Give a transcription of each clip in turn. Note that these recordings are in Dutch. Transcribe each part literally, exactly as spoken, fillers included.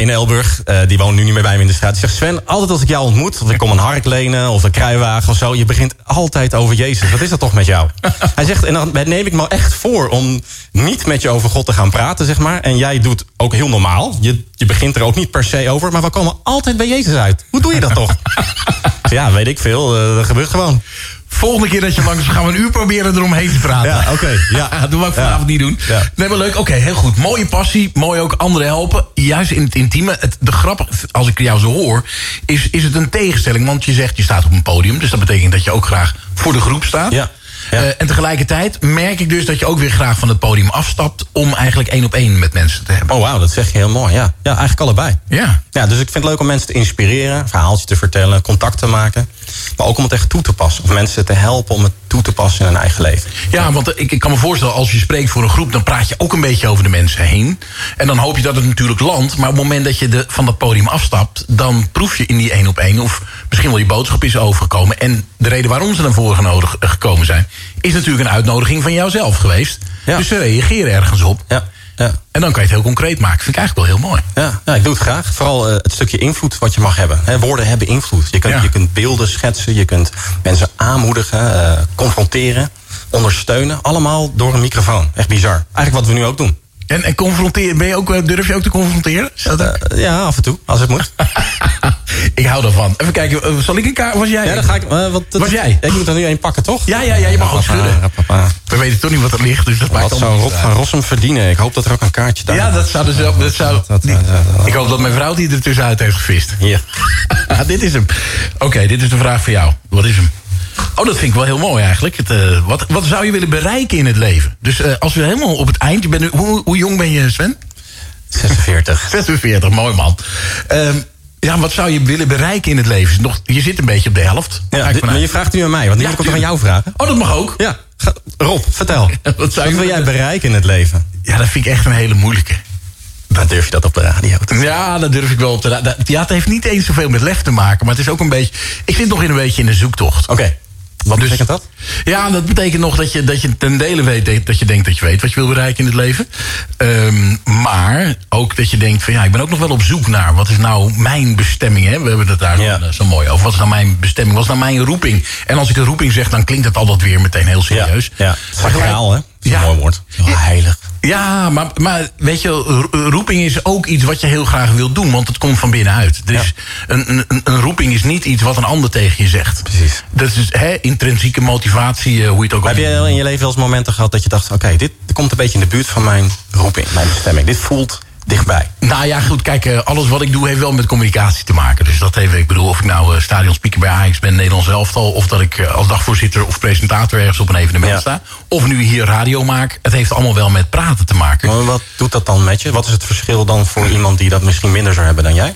in Elburg. Uh, die woont nu niet meer bij me in de straat. Die zegt, Sven, altijd als ik jou ontmoet, of ik kom een hark lenen of een kruiwagen of zo, je begint altijd over Jezus. Wat is dat toch met jou? Hij zegt, en dan neem ik me echt voor om niet met je over God te gaan praten, zeg maar. En jij doet ook heel normaal. Je, je begint er ook niet per se over, maar we komen altijd bij Jezus uit. Hoe doe je dat toch? Ja, weet ik veel. Uh, dat gebeurt gewoon. Volgende keer dat je langs gaan we een uur proberen eromheen te praten. Ja, oké. Okay, ja. Dat wil ik vanavond ja. niet doen. Ja. Nee, maar leuk. Oké, okay, heel goed. Mooie passie. Mooi ook anderen helpen. Juist in het intieme. Het, de grap, als ik jou zo hoor, is, is het een tegenstelling. Want je zegt, je staat op een podium. Dus dat betekent dat je ook graag voor de groep staat. Ja. Ja. Uh, en tegelijkertijd merk ik dus dat je ook weer graag van het podium afstapt om eigenlijk één op één met mensen te hebben. Oh, wauw, dat zeg je heel mooi. Ja, ja eigenlijk allebei. Ja. Ja, dus ik vind het leuk om mensen te inspireren, verhaaltjes te vertellen, contact te maken. Maar ook om het echt toe te passen. Of mensen te helpen om het toe te passen in hun eigen leven. Ja, want ik, ik kan me voorstellen, als je spreekt voor een groep, dan praat je ook een beetje over de mensen heen. En dan hoop je dat het natuurlijk landt. Maar op het moment dat je de, van dat podium afstapt, dan proef je in die één op één of misschien wel je boodschap is overgekomen. En de reden waarom ze dan voor gekomen zijn, is natuurlijk een uitnodiging van jouzelf geweest. Ja. Dus ze reageren ergens op. Ja. Ja. En dan kan je het heel concreet maken. Vind ik eigenlijk wel heel mooi. Ja, ja ik doe het graag. Vooral uh, het stukje invloed wat je mag hebben. He, woorden hebben invloed. Je kunt, ja. je kunt beelden schetsen, je kunt mensen aanmoedigen, uh, confronteren, ondersteunen. Allemaal door een microfoon. Echt bizar. Eigenlijk wat we nu ook doen. En, en confronteren, ben je ook, durf je ook te confronteren? Dat uh, ja, af en toe, als het moet. Ik hou daarvan. Even kijken, zal ik een kaart? Was jij? Ja, dan ga ik. Uh, wat, was dat, jij? Ik moet er nu één pakken, toch? Ja, ja, ja je mag ook schudden. We weten toch niet wat er ligt, dus dat maakt allemaal. Wat zou Rob van Rossum verdienen? Ik hoop dat er ook een kaartje daar. Ja, dat zou dus wel. Dat zou, die, ik hoop dat mijn vrouw die er tussenuit heeft gevist. Hier. Ja. Dit is hem. Oké, okay, dit is de vraag voor jou. Wat is hem? Oh, dat vind ik wel heel mooi eigenlijk. Het, uh, wat, wat zou je willen bereiken in het leven? Dus uh, als we helemaal op het eind... Je bent nu, hoe, hoe jong ben je, Sven? zesenveertig. zesenveertig, mooi man. Um, ja, wat zou je willen bereiken in het leven? Nog, je zit een beetje op de helft. Ja, dit, maar je vraagt nu aan mij, want nu ja, moet ik ook nog aan jou vragen. Oh, dat mag ook. Ja, ga, Rob, vertel. Wat, zou je wat wil jij bereiken in het leven? Ja, dat vind ik echt een hele moeilijke. Dan durf je dat op de radio te doen. Ja, dat durf ik wel op de radio. Ja, het heeft niet eens zoveel met lef te maken, maar het is ook een beetje... Ik zit nog in een beetje in de zoektocht. Oké. Okay. Wat dus, betekent dat? Ja, dat betekent nog dat je, dat je ten dele weet... dat je denkt dat je weet wat je wil bereiken in het leven. Um, maar ook dat je denkt van ja, ik ben ook nog wel op zoek naar... wat is nou mijn bestemming, hè? We hebben het daar ja. zo, zo mooi over. Wat is nou mijn bestemming? Wat is nou mijn roeping? En als ik een roeping zeg, dan klinkt het altijd weer meteen heel serieus. Ja, ja. Sacraal, hè? Dat is ja. een mooi woord. Heel ja. heilig. Ja, maar, maar weet je, roeping is ook iets wat je heel graag wilt doen. Want het komt van binnenuit. Dus ja. een, een, een roeping is niet iets wat een ander tegen je zegt. Precies. Dat is hè, intrinsieke motivatie, hoe je het ook... Heb je in je leven wel eens momenten gehad dat je dacht... oké, okay, dit komt een beetje in de buurt van mijn roeping, mijn bestemming. Dit voelt... dichtbij. Nou ja, goed, kijk, alles wat ik doe heeft wel met communicatie te maken. Dus dat heeft, ik bedoel, of ik nou uh, stadionspeaker bij Ajax ben, Nederlands elftal, of dat ik uh, als dagvoorzitter of presentator ergens op een evenement ja. sta, of nu hier radio maak, het heeft allemaal wel met praten te maken. Maar wat doet dat dan met je? Wat is het verschil dan voor iemand die dat misschien minder zou hebben dan jij?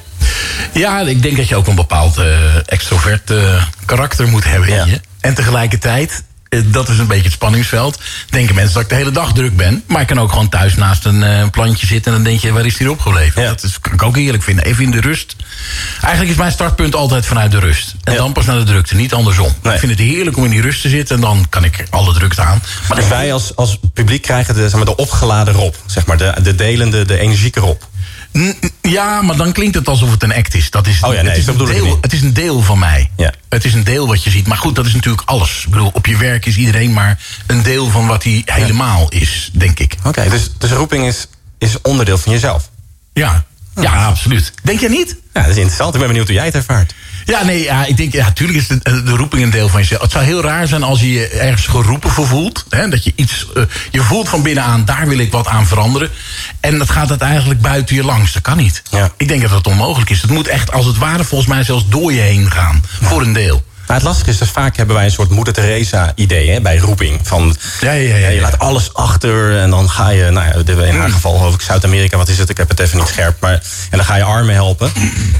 Ja, ik denk dat je ook een bepaald uh, extrovert uh, karakter moet hebben ja. in je. En tegelijkertijd... Dat is een beetje het spanningsveld. Denken mensen dat ik de hele dag druk ben. Maar ik kan ook gewoon thuis naast een uh, plantje zitten... en dan denk je, waar is die opgebleven? Ja. Dat is, kan ik ook eerlijk vinden. Even in de rust. Eigenlijk is mijn startpunt altijd vanuit de rust. En ja. dan pas naar de drukte, niet andersom. Nee. Ik vind het heerlijk om in die rust te zitten... en dan kan ik alle drukte aan. Maar dus wij als, als publiek krijgen de, zeg maar, de opgeladen Rob. Zeg maar, de, de delende, de energieke Rob. Ja, maar dan klinkt het alsof het een act is. Dat is oh ja, nee, het, is dat een deel, het is een deel van mij. Ja. Het is een deel wat je ziet. Maar goed, dat is natuurlijk alles. Ik bedoel, op je werk is iedereen maar een deel van wat hij ja. helemaal is, denk ik. Oké, okay, dus, dus roeping is, is onderdeel van jezelf? Ja. Oh. Ja, absoluut. Denk jij niet? Ja, dat is interessant. Ik ben benieuwd hoe jij het ervaart. Ja, nee, ja, ik denk, ja, tuurlijk is de, de roeping een deel van jezelf. Het zou heel raar zijn als je je ergens geroepen voor voelt. Hè, dat je iets, uh, je voelt van binnenaan, daar wil ik wat aan veranderen. En dat gaat het eigenlijk buiten je langs. Dat kan niet. Ja. Ik denk dat dat onmogelijk is. Het moet echt, als het ware, volgens mij zelfs door je heen gaan. Ja. Voor een deel. Maar het lastige is dat vaak hebben wij een soort Moeder Teresa-idee bij roeping. Van, ja, ja, ja, ja, je laat alles achter en dan ga je... Nou ja, in haar geval geloof ik Zuid-Amerika, wat is het? Ik heb het even niet scherp. Maar, en dan ga je armen helpen.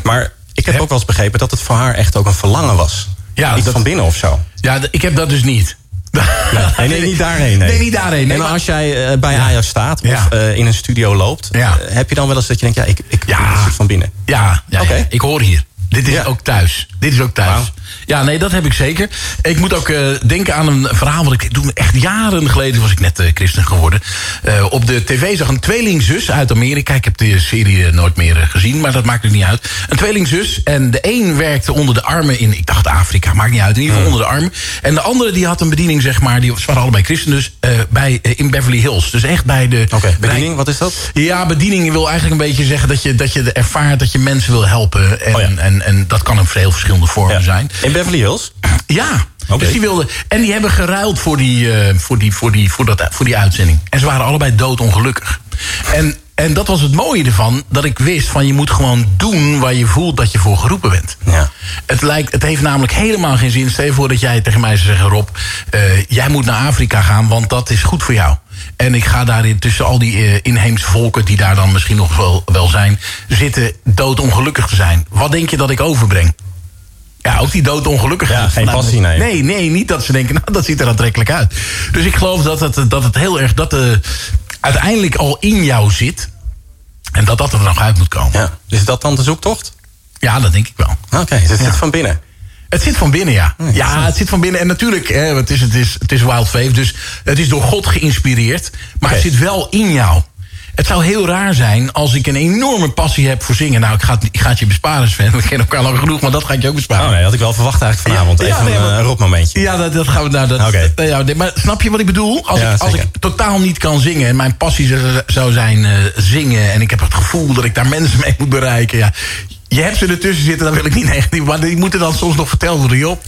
Maar ik heb ook wel eens begrepen dat het voor haar echt ook een verlangen was. Ja, iets dat, van binnen of zo. Ja, ik heb dat dus niet. Nee, nee, niet daarheen. Nee, nee niet daarheen. Nee, maar als jij uh, bij Ajax staat of ja. uh, in een studio loopt... Ja. Uh, heb je dan wel eens dat je denkt, ja, ik, ik ja. ben van binnen? Ja, ja, okay. ja, ik hoor hier. Dit is ja. ook thuis. Dit is ook thuis. Wow. Ja, nee, dat heb ik zeker. Ik moet ook uh, denken aan een verhaal wat ik toen echt jaren geleden was ik net uh, christen geworden. Uh, op de tv zag een tweelingzus uit Amerika. Ik heb de serie nooit meer uh, gezien, maar dat maakt ook niet uit. Een tweelingzus en de een werkte onder de armen in, ik dacht Afrika, maakt niet uit, in ieder geval onder de armen. En de andere die had een bediening, zeg maar, die waren allebei christen dus, uh, bij, uh, in Beverly Hills. Dus echt bij de... Oké, okay, bediening, bij, wat is dat? Ja, bediening wil eigenlijk een beetje zeggen dat je, dat je ervaart dat je mensen wil helpen. En, oh ja. en, en dat kan in heel verschillende vormen ja. zijn. In Beverly Hills? Ja. Okay. Dus die wilden, en die hebben geruild voor die, uh, voor, die, voor, die, voor, dat, voor die uitzending. En ze waren allebei doodongelukkig. En, en dat was het mooie ervan, dat ik wist van je moet gewoon doen waar je voelt dat je voor geroepen bent. Ja. Het, lijkt, het heeft namelijk helemaal geen zin. Stel je voor dat jij tegen mij zou zeggen, Rob, uh, jij moet naar Afrika gaan, want dat is goed voor jou. En ik ga daarin tussen al die uh, inheemse volken die daar dan misschien nog wel, wel zijn, zitten doodongelukkig te zijn. Wat denk je dat ik overbreng? Ja, ook die doodongelukkig. Ja, geen passie, nee. Nee, nee, niet dat ze denken, nou, dat ziet er aantrekkelijk uit. Dus ik geloof dat het, dat het heel erg, dat de, uiteindelijk al in jou zit. En dat dat er nog uit moet komen. Ja. Is dat dan de zoektocht? Ja, dat denk ik wel. Oké, okay, dus het ja. zit van binnen. Het zit van binnen, ja. Ja, het zit van binnen. En natuurlijk, hè, het, is, het, is, het is Wild Faith, dus het is door God geïnspireerd. Maar okay. het zit wel in jou. Het zou heel raar zijn als ik een enorme passie heb voor zingen. Nou, ik ga het, ik ga het je besparen, Sven. We kennen elkaar lang genoeg, maar dat ga ik je ook besparen. Oh nee, dat had ik wel verwacht eigenlijk vanavond. Ja, even ja, nee, maar, een uh, rotmomentje. Ja, dat, dat gaan we nou... Dat, okay. dat, ja, maar snap je wat ik bedoel? Als, ja, ik, als ik totaal niet kan zingen en mijn passie zou zijn uh, zingen... en ik heb het gevoel dat ik daar mensen mee moet bereiken... Ja. Je hebt ze ertussen zitten, dat wil ik niet negatief... maar die moeten dan soms nog verteld worden, joh...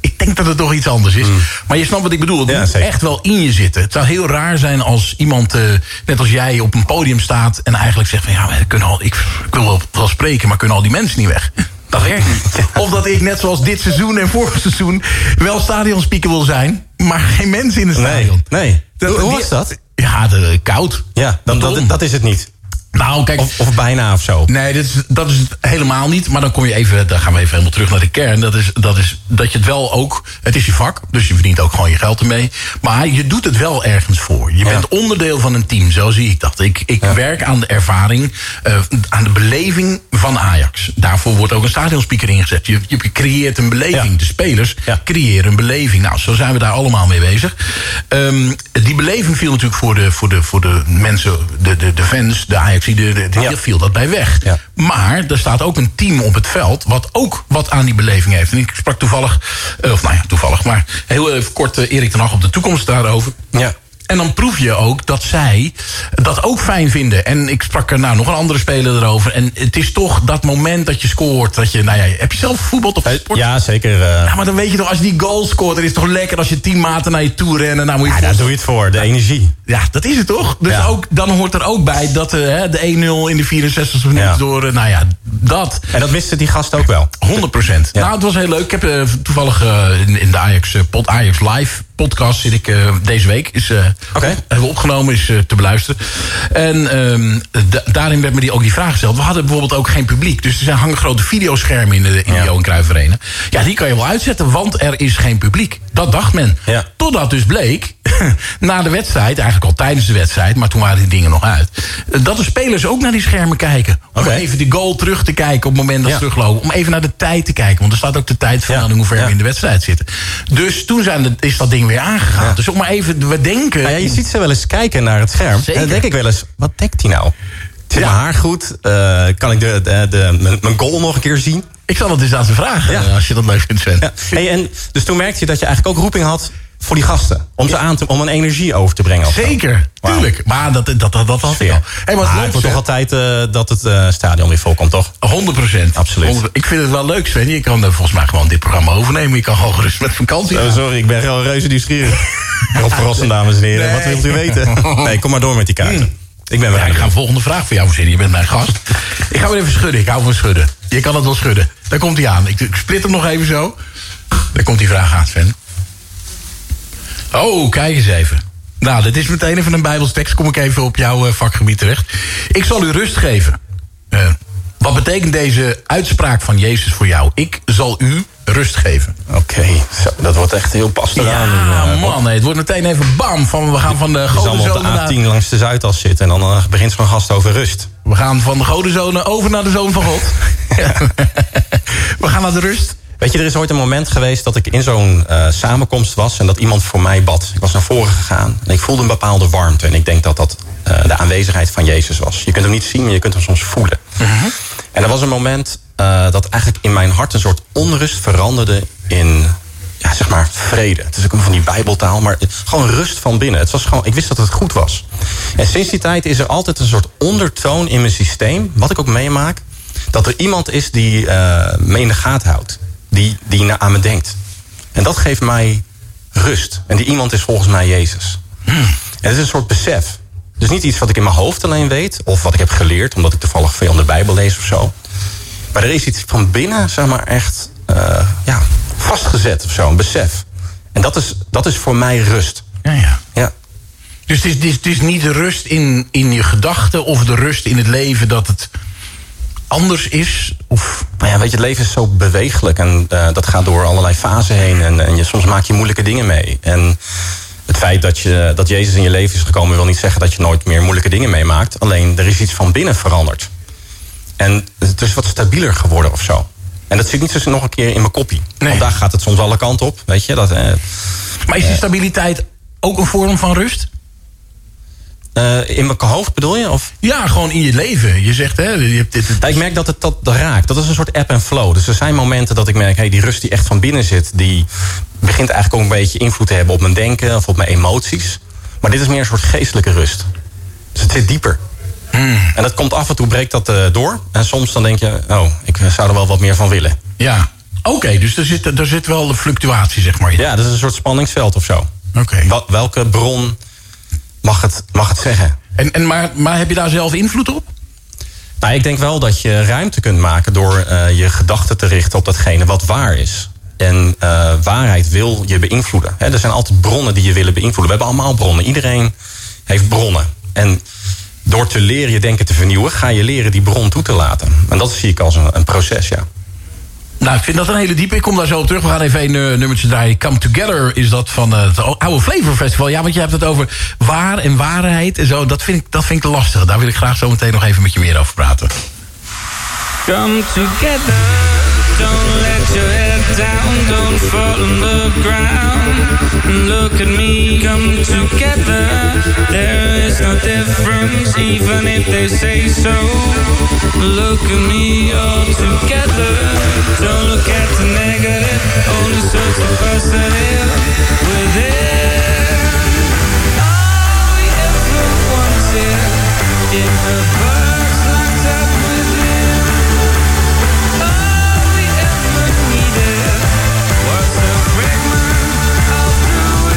Ik denk dat het toch iets anders is. Mm. Maar je snapt wat ik bedoel. Het ja, moet zeker. echt wel in je zitten. Het zou heel raar zijn als iemand, uh, net als jij, op een podium staat... en eigenlijk zegt van, ja, maar kunnen al, ik, ik wil wel, wel spreken... maar kunnen al die mensen niet weg. Dat werkt niet. Of dat ik, net zoals dit seizoen en vorig seizoen... wel stadionspeaker wil zijn, maar geen mensen in het stadion. Nee, nee. Dat, Hoe, hoe die, was dat? Ja, de, uh, koud. Ja, dan, dat, dat is het niet. Nou, kijk, of, of bijna of zo. Nee, dat is, dat is het helemaal niet. Maar dan kom je even, dan gaan we even helemaal terug naar de kern. Dat is, dat is dat je het wel ook... Het is je vak, dus je verdient ook gewoon je geld ermee. Maar je doet het wel ergens voor. Je ja. bent onderdeel van een team, zo zie ik dat. Ik, ik ja. werk aan de ervaring, uh, aan de beleving van Ajax. Daarvoor wordt ook een stadionspeaker ingezet. Je, je creëert een beleving. Ja. De spelers ja. creëren een beleving. Nou, zo zijn we daar allemaal mee bezig. Um, die beleving viel natuurlijk voor de, voor de, voor de mensen, de, de, de fans, de Ajax. De, de, de, ja. Hier viel dat bij weg. Ja. Maar er staat ook een team op het veld... wat ook wat aan die beleving heeft. En ik sprak toevallig, uh, of nou ja, toevallig... maar heel even kort uh, Erik ten Hag op de toekomst daarover. Ja. En dan proef je ook dat zij dat ook fijn vinden. En ik sprak er nou nog een andere speler erover. En het is toch dat moment dat je scoort. Dat je, nou ja, heb je zelf voetbal of sport? Ja, zeker. Uh... Ja, maar dan weet je toch, als je die goal scoort... dan is het toch lekker als je teammaten naar je toe rennen. Nou moet je ja, daar doe je het voor, de energie. Ja, dat is het toch? Dus ja. ook, dan hoort er ook bij dat uh, de één nul in de vierenzestigste minuut ja. door... Uh, nou ja, dat. En dat wisten die gasten ook wel? honderd procent. Ja. Nou, het was heel leuk. Ik heb uh, toevallig uh, in, in de Ajax, uh, Pod Ajax Live... podcast zit ik uh, deze week. Is, uh, okay. Hebben we opgenomen, is uh, te beluisteren. En um, da daarin werd me die, ook die vraag gesteld. We hadden bijvoorbeeld ook geen publiek. Dus er zijn, hangen grote videoschermen in de, in ja. de Johan Cruijff Arena. Ja, die kan je wel uitzetten, want er is geen publiek. Dat dacht men. Ja. Totdat dus bleek, na de wedstrijd, eigenlijk al tijdens de wedstrijd... maar toen waren die dingen nog uit... dat de spelers ook naar die schermen kijken. Om okay. even die goal terug te kijken op het moment dat ja. ze teruglopen. Om even naar de tijd te kijken. Want er staat ook de tijd van ja. hoe ver ja. we in de wedstrijd zitten. Dus toen zijn de, is dat ding weer aangegaan. Ja. Dus ook maar even, we denken... Nou ja, je ziet ze wel eens kijken naar het scherm. Zeker. En dan denk ik wel eens, wat denkt hij nou? Zit ja. mijn haar goed? Uh, kan ik de, de, de, mijn goal nog een keer zien? Ik zal het eens aan ze vragen, ja. als je dat leuk vindt, Sven. Ja. Hey, en dus toen merkte je dat je eigenlijk ook roeping had... voor die gasten. Om ze aan te, om een energie over te brengen. Zeker, wow. tuurlijk. Maar dat, dat, dat, dat was ik al. Hey, maar het ah, leuk, wordt toch altijd uh, dat het uh, stadion weer volkomt, toch? honderd procent. Absoluut. honderd procent. Ik vind het wel leuk, Sven. Je kan uh, volgens mij gewoon dit programma overnemen. Je kan gewoon gerust met vakantie. Oh, sorry, ik ben gewoon reuze nieuwsgierig. Rob Verrassen, dames en heren. Nee. Wat wilt u weten? Nee, kom maar door met die kaarten. Hmm. Ik ben ja, ik ga een volgende vraag voor jou verzinnen. Je bent mijn gast. Ik ga weer even schudden. Ik hou van schudden. Je kan het wel schudden. Daar komt hij aan. Ik, ik split hem nog even zo. Daar komt die vraag aan, Sven. Oh, kijk eens even. Nou, dit is meteen even een bijbelstekst. Kom ik even op jouw vakgebied terecht. Ik zal u rust geven. Uh, wat betekent deze uitspraak van Jezus voor jou? Ik zal u rust geven. Oké, okay. dat wordt echt heel pastoraal. Ja, uh, man, nee, het wordt meteen even bam. Van, we gaan van de godenzone naar... de A tien langs de Zuidas zitten... en dan uh, begint zo'n gast over rust. We gaan van de godenzone over naar de zoon van God. We gaan naar de rust. Weet je, er is ooit een moment geweest dat ik in zo'n uh, samenkomst was en dat iemand voor mij bad. Ik was naar voren gegaan en ik voelde een bepaalde warmte. En ik denk dat dat uh, de aanwezigheid van Jezus was. Je kunt hem niet zien, maar je kunt hem soms voelen. Mm-hmm. En er was een moment uh, dat eigenlijk in mijn hart een soort onrust veranderde in, ja, zeg maar, vrede. Het is ook een van die bijbeltaal, maar het, gewoon rust van binnen. Het was gewoon, ik wist dat het goed was. En sinds die tijd is er altijd een soort ondertoon in mijn systeem, wat ik ook meemaak, dat er iemand is die uh, me in de gaten houdt. Die, die aan me denkt. En dat geeft mij rust. En die iemand is volgens mij Jezus. Hmm. En het is een soort besef. Dus niet iets wat ik in mijn hoofd alleen weet, of wat ik heb geleerd, omdat ik toevallig veel in de Bijbel lees of zo. Maar er is iets van binnen, zeg maar, echt uh, ja, vastgezet of zo. Een besef. En dat is, dat is voor mij rust. Ja, ja. Ja. Dus het is, het is, het is niet de rust in, in je gedachten, of de rust in het leven dat het anders is? Of... Nou ja, weet je, het leven is zo bewegelijk en uh, dat gaat door allerlei fasen heen en, en je, soms maak je moeilijke dingen mee. En het feit dat, je, dat Jezus in je leven is gekomen wil niet zeggen dat je nooit meer moeilijke dingen meemaakt. Alleen, er is iets van binnen veranderd. En het is wat stabieler geworden of zo. En dat zit niet zo nog een keer in mijn koppie. Nee. Want daar gaat het soms alle kanten op, weet je. Dat, eh, maar is die eh, stabiliteit ook een vorm van rust? Uh, in mijn hoofd bedoel je? Of? Ja, gewoon in je leven. Je zegt, hè, je hebt dit, dit... Ja, ik merk dat het dat raakt. Dat is een soort ebb en flow. Dus er zijn momenten dat ik merk, hey, die rust die echt van binnen zit, die begint eigenlijk ook een beetje invloed te hebben op mijn denken of op mijn emoties. Maar dit is meer een soort geestelijke rust. Dus het zit dieper. Hmm. En dat komt af en toe, breekt dat uh, door. En soms dan denk je, oh, ik zou er wel wat meer van willen. Ja, oké, okay, dus er zit, er zit wel de fluctuatie, zeg maar. Ja, dat is een soort spanningsveld of zo. Okay. Wel, welke bron... Mag het, mag het zeggen. En, en maar, maar heb je daar zelf invloed op? Nou, ik denk wel dat je ruimte kunt maken door uh, je gedachten te richten op datgene wat waar is. En uh, waarheid wil je beïnvloeden. He, er zijn altijd bronnen die je willen beïnvloeden. We hebben allemaal bronnen. Iedereen heeft bronnen. En door te leren je denken te vernieuwen, ga je leren die bron toe te laten. En dat zie ik als een, een proces, ja. Nou, ik vind dat een hele diepe. Ik kom daar zo op terug. We gaan even een uh, nummertje draaien. Come Together is dat van uh, het oude Flavor Festival. Ja, want je hebt het over waar en waarheid en zo. Dat vind ik, dat vind ik lastig. Daar wil ik graag zo meteen nog even met je meer over praten. Come together, don't let your head down, don't fall on the ground, look at me, come together, there is no difference, even if they say so, look at me all together, don't look at the negative, only search for positive within, all everyone's here, in the birds light up within.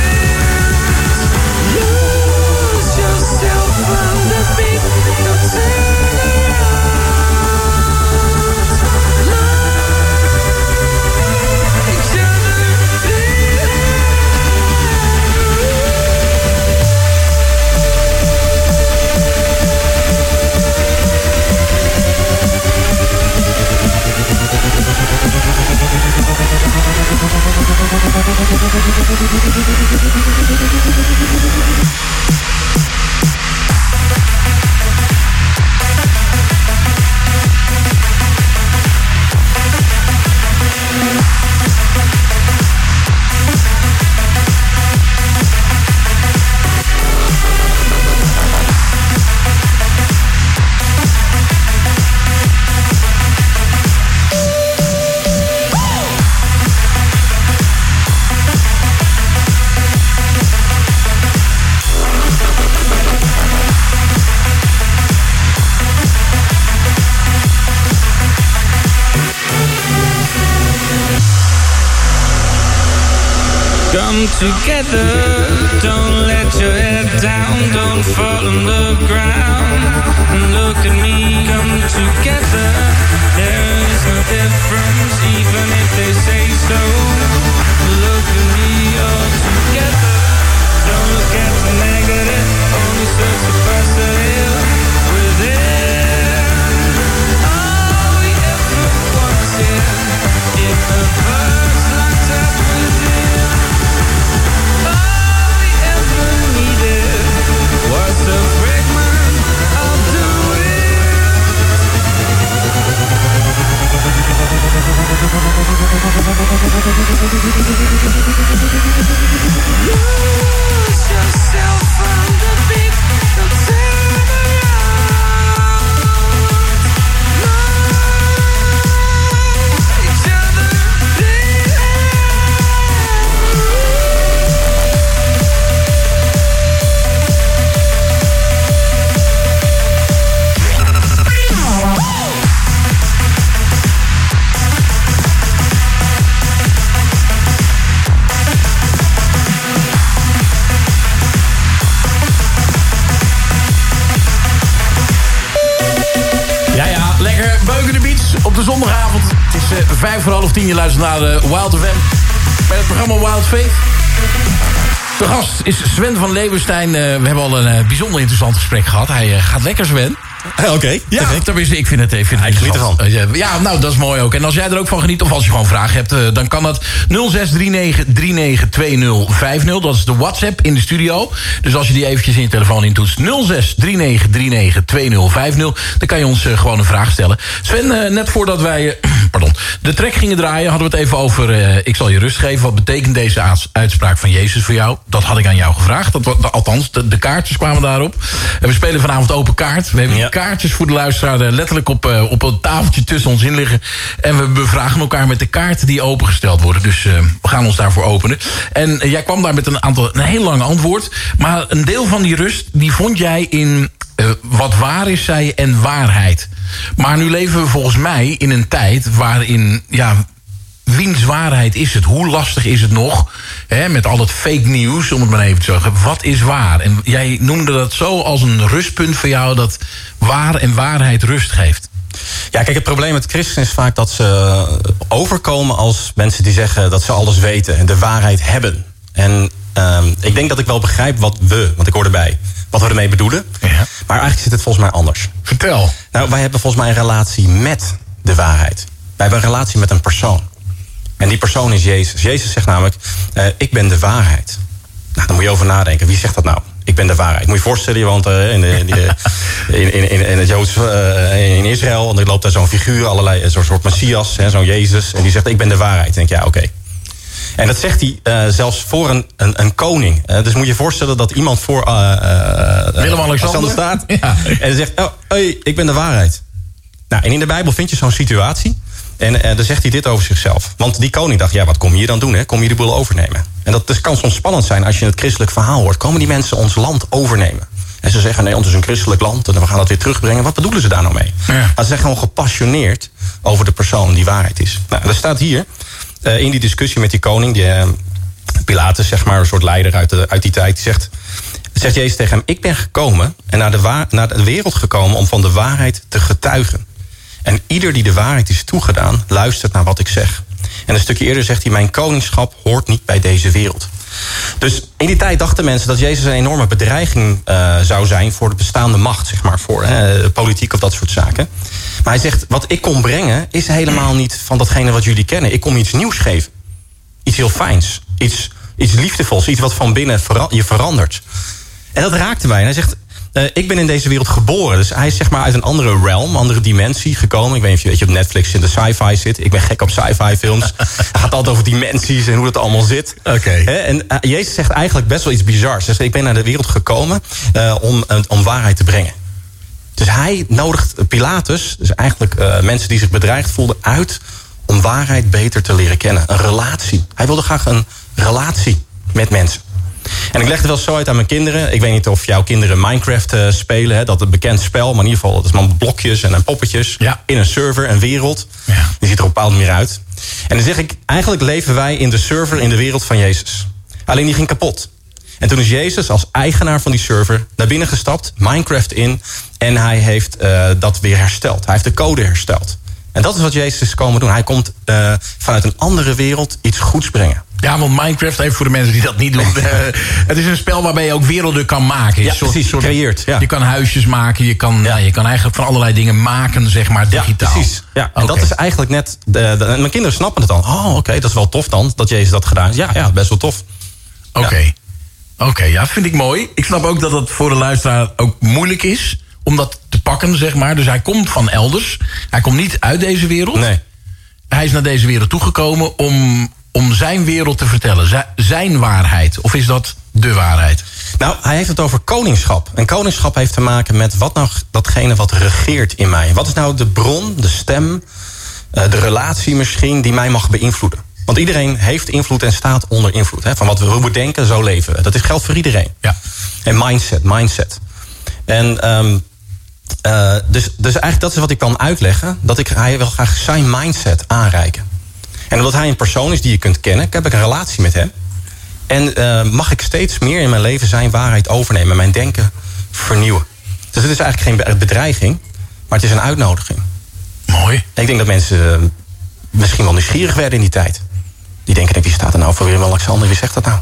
Together, don't let your head down, don't fall on the ground, look at me, come together, there is no difference, even if they say so, look at me all together, don't look at the negative, only search the positive within, all we ever want is here, if the birds light up within. Was the fragment of the wind. op de zondagavond. Het is uh, vijf voor half tien. Je luistert naar uh, Wild F M bij het programma Wild Faith. De gast is Sven van Leeuwenstein. Uh, we hebben al een uh, bijzonder interessant gesprek gehad. Hij uh, gaat lekker, Sven. Oké. Okay. Ja, tenminste, ik vind het even ja, interessant. Ervan. Ja, nou, dat is mooi ook. En als jij er ook van geniet, of als je gewoon vragen hebt, dan kan dat nul zes drie negen drie negen twee nul vijf nul. Dat is de WhatsApp in de studio. Dus als je die eventjes in je telefoon intoetst, nul zes drie negen drie negen twee nul vijf nul. Dan kan je ons uh, gewoon een vraag stellen. Sven, uh, net voordat wij uh, pardon, de track gingen draaien, hadden we het even over uh, ik zal je rust geven. Wat betekent deze uitspraak van Jezus voor jou? Dat had ik aan jou gevraagd. Dat, althans, de, de kaartjes kwamen daarop. En we spelen vanavond open kaart. We hebben ja. kaartjes voor de luisteraar letterlijk op, uh, op een tafeltje tussen ons in liggen. En we bevragen elkaar met de kaarten die opengesteld worden. Dus uh, we gaan ons daarvoor openen. En uh, jij kwam daar met een aantal een heel lang antwoord. Maar een deel van die rust die vond jij in uh, wat waar is, zei je, en waarheid. Maar nu leven we volgens mij in een tijd waarin, ja, wiens waarheid is het? Hoe lastig is het nog? Hè, met al het fake nieuws, om het maar even te zeggen. Wat is waar? En jij noemde dat zo als een rustpunt voor jou, dat waar en waarheid rust geeft. Ja, kijk, het probleem met christenen is vaak dat ze overkomen als mensen die zeggen dat ze alles weten en de waarheid hebben. En uh, ik denk dat ik wel begrijp wat we, want ik hoor erbij, wat we ermee bedoelen. Ja. Maar eigenlijk zit het volgens mij anders. Vertel. Nou, wij hebben volgens mij een relatie met de waarheid. Wij hebben een relatie met een persoon. En die persoon is Jezus. Jezus zegt namelijk, uh, ik ben de waarheid. Nou, dan moet je over nadenken. Wie zegt dat nou? Ik ben de waarheid. Moet je je voorstellen, je woont uh, in, de, die, in, in, in, in het Joods, uh, in Israël. En er loopt daar zo'n figuur, allerlei, zo'n soort Messias, hè, zo'n Jezus. En die zegt, ik ben de waarheid. En denk je, ja, oké. Okay. En dat zegt hij uh, zelfs voor een, een, een koning. Uh, dus moet je je voorstellen dat iemand voor uh, uh, Willem-Alexander staat. Ja. En zegt, oh, hey, ik ben de waarheid. Nou, en in de Bijbel vind je zo'n situatie. En uh, dan zegt hij dit over zichzelf. Want die koning dacht, ja, wat kom je hier dan doen? Hè? Kom je de boel overnemen? En dat dus kan soms spannend zijn als je het christelijk verhaal hoort. Komen die mensen ons land overnemen? En ze zeggen, nee, ons is een christelijk land en we gaan dat weer terugbrengen. Wat bedoelen ze daar nou mee? Ja. Maar ze zijn gewoon gepassioneerd over de persoon die waarheid is. Nou, dat staat hier uh, in die discussie met die koning. Die, uh, Pilatus, zeg maar, een soort leider uit, de, uit die tijd. Die zegt, zegt Jezus tegen hem, ik ben gekomen en naar de, wa- naar de wereld gekomen om van de waarheid te getuigen. En ieder die de waarheid is toegedaan, luistert naar wat ik zeg. En een stukje eerder zegt hij, mijn koningschap hoort niet bij deze wereld. Dus in die tijd dachten mensen dat Jezus een enorme bedreiging uh, zou zijn voor de bestaande macht, zeg maar, voor uh, politiek of dat soort zaken. Maar hij zegt, wat ik kom brengen is helemaal niet van datgene wat jullie kennen. Ik kom iets nieuws geven. Iets heel fijns. Iets, iets liefdevols. Iets wat van binnen vera- je verandert. En dat raakte mij. En hij zegt, Uh, ik ben in deze wereld geboren. Dus hij is, zeg maar, uit een andere realm, andere dimensie gekomen. Ik weet niet of je, weet je op Netflix in de sci-fi zit. Ik ben gek op sci-fi films. Hij gaat altijd over dimensies en hoe dat allemaal zit. Okay. He, en uh, Jezus zegt eigenlijk best wel iets bizars. Hij zegt, ik ben naar de wereld gekomen uh, om, um, om waarheid te brengen. Dus hij nodigt Pilatus, dus eigenlijk uh, mensen die zich bedreigd voelden, uit om waarheid beter te leren kennen. Een relatie. Hij wilde graag een relatie met mensen. En ik leg het wel zo uit aan mijn kinderen. Ik weet niet of jouw kinderen Minecraft uh, spelen. Hè, dat een bekend spel, maar in ieder geval dat is maar blokjes en, en poppetjes. Ja. In een server, een wereld. Ja. Die ziet er op een bepaalde manier uit. En dan zeg ik, eigenlijk leven wij in de server in de wereld van Jezus. Alleen die ging kapot. En toen is Jezus als eigenaar van die server naar binnen gestapt, Minecraft in. En hij heeft uh, dat weer hersteld. Hij heeft de code hersteld. En dat is wat Jezus is komen doen. Hij komt uh, vanuit een andere wereld iets goeds brengen. Ja, want Minecraft, even voor de mensen die dat niet doen. uh, het is een spel waarbij je ook werelden kan maken. Ja, soort, precies, soort, creëert. Ja. Je kan huisjes maken, je kan, ja. Ja, je kan eigenlijk van allerlei dingen maken, zeg maar, digitaal. Ja, precies. Ja. En okay. Dat is eigenlijk net, de, de, mijn kinderen snappen het dan. Oh, oké, okay, dat is wel tof dan, dat Jezus dat gedaan heeft. Ja, ja, best wel tof. Oké, okay. ja. Okay, ja, vind ik mooi. Ik snap ook dat het voor de luisteraar ook moeilijk is om dat te pakken, zeg maar. Dus hij komt van elders. Hij komt niet uit deze wereld. Nee. Hij is naar deze wereld toegekomen om, om zijn wereld te vertellen. Z- zijn waarheid. Of is dat de waarheid? Nou, hij heeft het over koningschap. En koningschap heeft te maken met wat nou datgene wat regeert in mij. Wat is nou de bron, de stem, de relatie misschien die mij mag beïnvloeden? Want iedereen heeft invloed en staat onder invloed. Hè? Van wat we, hoe we denken, zo leven we. Dat geldt voor iedereen. Ja. En mindset, mindset. En Um, Uh, dus, dus eigenlijk dat is wat ik kan uitleggen. Dat ik hij wil graag zijn mindset aanreiken. En omdat hij een persoon is die je kunt kennen, heb ik een relatie met hem. En uh, mag ik steeds meer in mijn leven zijn waarheid overnemen. Mijn denken vernieuwen. Dus het is eigenlijk geen bedreiging, maar het is een uitnodiging. Mooi. Ik denk dat mensen misschien wel nieuwsgierig werden in die tijd. Die denken, wie staat er nou voor Willem-Alexander? Wie zegt dat nou?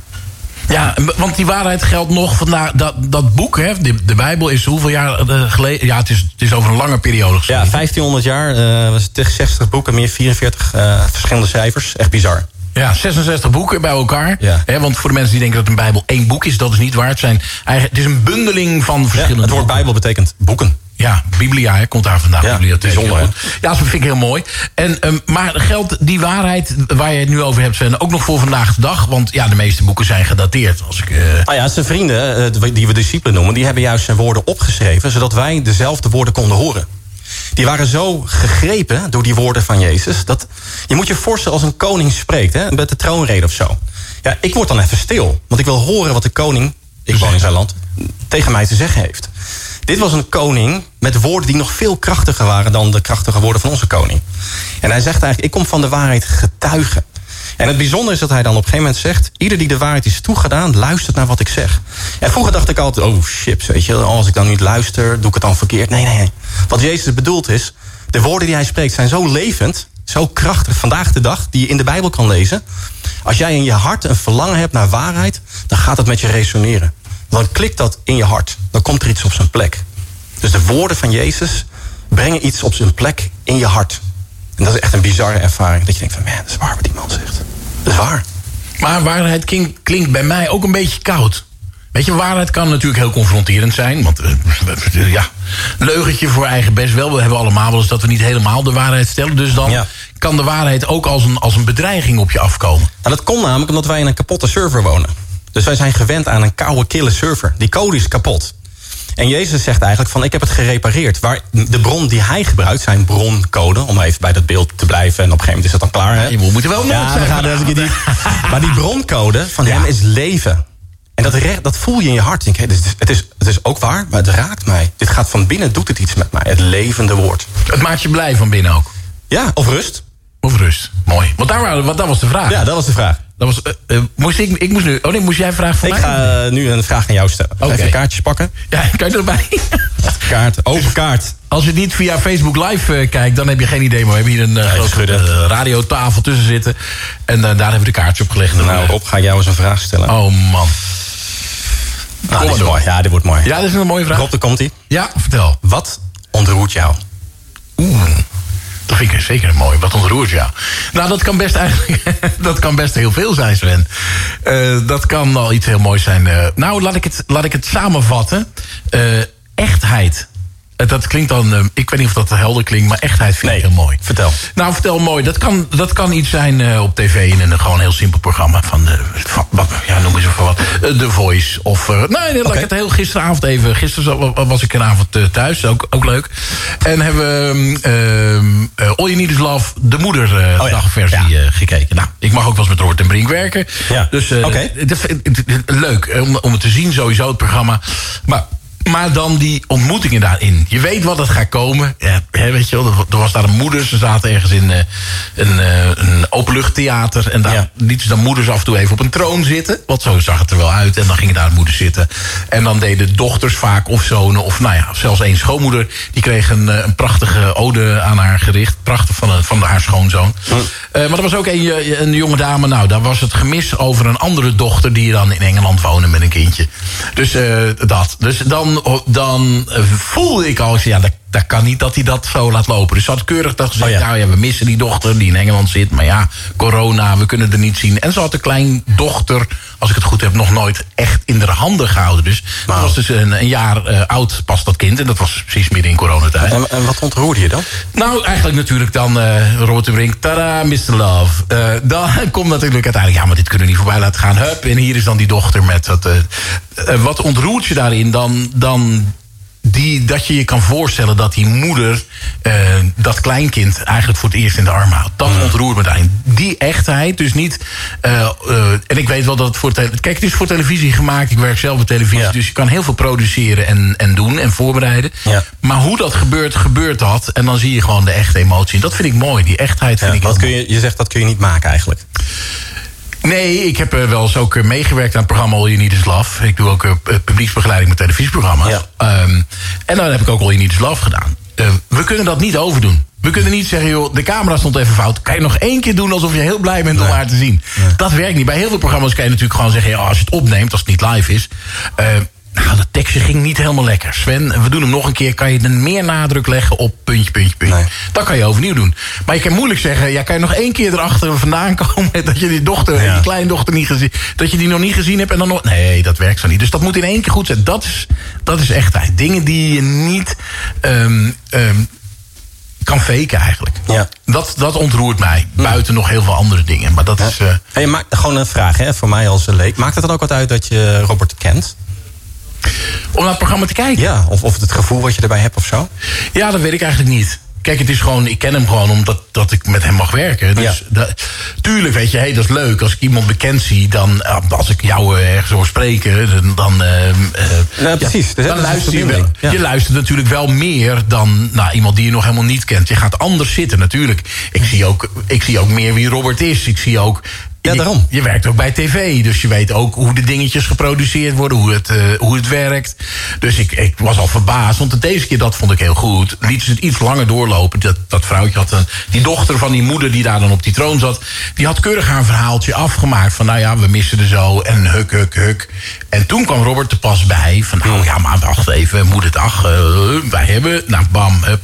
Ja, want die waarheid geldt nog vandaag. Dat, dat boek, hè, de, de Bijbel, is hoeveel jaar geleden? Ja, het is, het is over een lange periode geschreven. Ja, vijftienhonderd jaar, uh, was het zestig boeken, meer vierenveertig uh, verschillende cijfers. Echt bizar. Ja, zesenzestig boeken bij elkaar. Ja. Hè, want voor de mensen die denken dat een Bijbel één boek is, dat is niet waar. Het, zijn eigen, het is een bundeling van verschillende. Ja, het woord Bijbel betekent boeken. Ja, Biblia, hè, komt daar vandaan. Ja, bibliotheek. Bijzonder, ja, dat vind ik heel mooi. En, um, maar geldt die waarheid waar je het nu over hebt, Sven, ook nog voor vandaag de dag? Want ja, de meeste boeken zijn gedateerd. Als ik, uh... Ah ja, zijn vrienden, uh, die we discipelen noemen, die hebben juist zijn woorden opgeschreven, zodat wij dezelfde woorden konden horen. Die waren zo gegrepen door die woorden van Jezus, dat je moet je voorstellen als een koning spreekt, hè, met de troonrede of zo. Ja, ik word dan even stil, want ik wil horen wat de koning, ik woon in zijn land, tegen mij te zeggen heeft. Dit was een koning met woorden die nog veel krachtiger waren dan de krachtige woorden van onze koning. En hij zegt eigenlijk, ik kom van de waarheid getuigen. En het bijzondere is dat hij dan op een gegeven moment zegt, ieder die de waarheid is toegedaan, luistert naar wat ik zeg. En vroeger dacht ik altijd, oh chips, weet je, als ik dan niet luister, doe ik het dan verkeerd. Nee, nee, nee. Wat Jezus bedoelt is, de woorden die hij spreekt zijn zo levend, zo krachtig vandaag de dag, die je in de Bijbel kan lezen. Als jij in je hart een verlangen hebt naar waarheid, dan gaat het met je resoneren. Dan klikt dat in je hart. Dan komt er iets op zijn plek. Dus de woorden van Jezus brengen iets op zijn plek in je hart. En dat is echt een bizarre ervaring. Dat je denkt van, man, dat is waar wat die man zegt. Dat is waar. Maar waarheid klink, klinkt bij mij ook een beetje koud. Weet je, waarheid kan natuurlijk heel confronterend zijn. Want euh, ja, leugentje voor eigen best wel. We hebben allemaal wel eens dat we niet helemaal de waarheid stellen. Dus dan ja. kan de waarheid ook als een, als een bedreiging op je afkomen. Nou, dat komt namelijk omdat wij in een kapotte server wonen. Dus wij zijn gewend aan een koude, kille server. Die code is kapot. En Jezus zegt eigenlijk van, ik heb het gerepareerd. Waar de bron die hij gebruikt, zijn broncode, om even bij dat beeld te blijven. En op een gegeven moment is dat dan klaar. Hè? Ja, we moeten wel nodig ja, zijn. We gaan die, maar die broncode van ja. hem is leven. En dat, recht, dat voel je in je hart. Denk, hey, dit is, het, is, het is ook waar, maar het raakt mij. Dit gaat van binnen, doet het iets met mij. Het levende woord. Het maakt je blij van binnen ook. Ja, of rust. Of rust. Mooi. Want daar waren, want dat was de vraag. Ja, dat was de vraag. Dat was, uh, uh, moest ik, ik moest nu... Oh nee, moest jij een vraag voor ik mij? Ik ga uh, nu een vraag aan jou stellen. Okay. Even kaartjes pakken. Ja, kan je erbij? Kaart, open kaart. Als je niet via Facebook Live uh, kijkt, dan heb je geen idee. Maar we hebben hier een uh, grote uh, radiotafel tussen zitten. En uh, daar hebben we de kaartjes op gelegd. Nou, Rob, ga ik jou eens een vraag stellen. Oh man. Ah, dit is mooi. Ja, dit wordt mooi. Ja, dit is een mooie vraag. Rob, daar komt ie. Ja, vertel. Wat ontroert jou? Oeh... Dat vind ik zeker mooi. Wat ontroert jou? Nou, dat kan best eigenlijk... dat kan best heel veel zijn, Sven. Uh, dat kan al iets heel moois zijn. Uh, nou, laat ik het, laat ik het samenvatten. Uh, echtheid. Uh, dat klinkt dan... Uh, ik weet niet of dat helder klinkt, maar echtheid vind nee, ik heel mooi. Vertel. Nou, vertel mooi. Dat kan, dat kan iets zijn uh, op tv in een gewoon heel simpel programma. Van, de, van wat, ja, noem eens even wat. Uh, The Voice. Of... Uh, nee, nee, laat okay. ik het heel gisteravond even... Gisteren was ik een avond uh, thuis. Ook, ook leuk. En hebben we... Uh, Uh, All You Need Is Love, de moederdagversie oh ja. ja. uh, gekeken. Nou, ik mag ook wel eens met Roort en Brink werken. Ja. Dus uh, okay. leuk um, om het te zien, sowieso het programma. Maar, maar dan die ontmoetingen daarin. Je weet wat het gaat komen. Ja, hè, weet je wel, er was daar een moeder, ze zaten ergens in uh, een, uh, een openluchttheater. En daar ja. lieten ze dan moeders af en toe even op een troon zitten. Want zo zag het er wel uit. En dan gingen daar moeders zitten. En dan deden dochters vaak of zonen. Of nou ja, zelfs één schoonmoeder. Die kreeg een, een prachtige ode aan haar gericht. Prachtig van, een, van haar schoonzoon. Hm. Uh, maar er was ook een, een jonge dame. Nou, daar was het gemis over een andere dochter... die dan in Engeland woonde met een kindje. Dus uh, dat. Dus dan, dan voelde ik al... ja. Dat kan niet dat hij dat zo laat lopen. Dus ze had keurig dat gezegd, oh ja. nou ja, we missen die dochter die in Engeland zit. Maar ja, corona, we kunnen er niet zien. En ze had de kleindochter, als ik het goed heb, nog nooit echt in haar handen gehouden. Dus wow. dat was dus een, een jaar uh, oud pas dat kind. En dat was precies midden in coronatijd. En, en wat ontroerde je dan? Nou, eigenlijk natuurlijk dan uh, Robert Brink, tada, mister Love. Uh, dan komt natuurlijk uiteindelijk, ja, maar dit kunnen we niet voorbij laten gaan. Hup, en hier is dan die dochter met dat... Uh, uh, wat ontroert je daarin dan... dan Die, dat je je kan voorstellen dat die moeder uh, dat kleinkind eigenlijk voor het eerst in de armen houdt. Dat ontroert me daarin. Die echtheid, dus niet... Uh, uh, en ik weet wel dat het voor... Kijk, het is voor televisie gemaakt. Ik werk zelf op televisie. Ja. Dus je kan heel veel produceren en, en doen en voorbereiden. Ja. Maar hoe dat gebeurt, gebeurt dat. En dan zie je gewoon de echte emotie. En dat vind ik mooi. Die echtheid vind ja, ik wat kun je, je zegt dat kun je niet maken eigenlijk. Nee, ik heb wel eens ook meegewerkt aan het programma All You Need Is Love. Ik doe ook publieksbegeleiding met televisieprogramma's. Ja. Um, en dan heb ik ook All You Need Is Love gedaan. Uh, we kunnen dat niet overdoen. We kunnen niet zeggen, joh, de camera stond even fout. Kan je nog één keer doen alsof je heel blij bent nee. om haar te zien? Nee. Dat werkt niet. Bij heel veel programma's kan je natuurlijk gewoon zeggen... Ja, als je het opneemt, als het niet live is... Uh, nou, de tekstje ging niet helemaal lekker. Sven, we doen hem nog een keer. Kan je er meer nadruk leggen op puntje, puntje, puntje? Nee. Dat kan je overnieuw doen. Maar je kan moeilijk zeggen... Ja, kan je nog één keer erachter vandaan komen... dat je die dochter, ja. die kleindochter niet gezien... dat je die nog niet gezien hebt en dan nog... Nee, dat werkt zo niet. Dus dat moet in één keer goed zijn. Dat is, dat is echtheid. Dingen die je niet... Um, um, kan faken eigenlijk. Ja. Dat, dat ontroert mij. Buiten ja. nog heel veel andere dingen. Maar dat ja. is... Uh... Hey, maak, gewoon een vraag hè, voor mij als leek. Maakt het dan ook wat uit dat je Robert kent? Om naar het programma te kijken? Ja, of, of het gevoel wat je erbij hebt of zo? Ja, dat weet ik eigenlijk niet. Kijk, het is gewoon, ik ken hem gewoon omdat dat ik met hem mag werken. Dus ja. dat, tuurlijk, weet je, hey, dat is leuk. Als ik iemand bekend zie, dan als ik jou ergens hoor spreken, dan... Uh, nou, precies. Ja, dan luister je wel. Ja. Je luistert natuurlijk wel meer dan nou, iemand die je nog helemaal niet kent. Je gaat anders zitten, natuurlijk. Ik zie ook, ik zie ook meer wie Robert is. Ik zie ook... Ja, daarom. Je, je werkt ook bij tv, dus je weet ook hoe de dingetjes geproduceerd worden, hoe het, uh, hoe het werkt. Dus ik, ik was al verbaasd, want deze keer, dat vond ik heel goed, liet ze het iets langer doorlopen. Dat, dat vrouwtje had een, die dochter van die moeder die daar dan op die troon zat, die had keurig haar verhaaltje afgemaakt van nou ja, we missen er zo en huk, huk, huk. En toen kwam Robert er pas bij van nou ja, maar wacht even, moeder dag, uh, wij hebben, nou bam, up.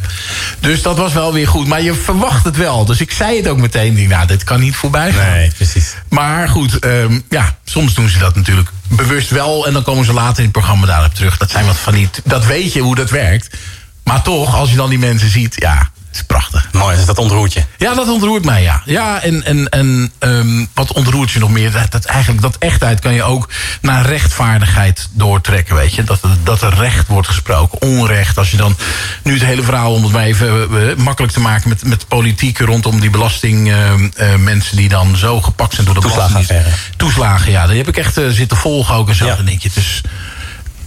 Dus dat was wel weer goed, maar je verwacht het wel. Dus ik zei het ook meteen, nou, dit kan niet voorbij gaan. Nee, precies. Maar goed, um, ja, soms doen ze dat natuurlijk bewust wel... en dan komen ze later in het programma daarop terug. Dat zijn wat van niet. Dat weet je hoe dat werkt. Maar toch, als je dan die mensen ziet, ja, het is prachtig. Mooi, dus dat ontroert je. Ja, dat ontroert mij, ja. Ja, en, en, en um, wat ontroert je nog meer? Dat, dat, eigenlijk, dat echtheid kan je ook naar rechtvaardigheid doortrekken, weet je. Dat, dat er recht wordt gesproken, onrecht. Als je dan nu het hele verhaal, om het maar even uh, makkelijk te maken... met, met politieken rondom die belastingmensen... Uh, uh, die dan zo gepakt zijn door de belastingdienst. Toeslagen, ja. Die heb ik echt uh, zitten volgen ook en zo. Ja. Dan denk je, dus...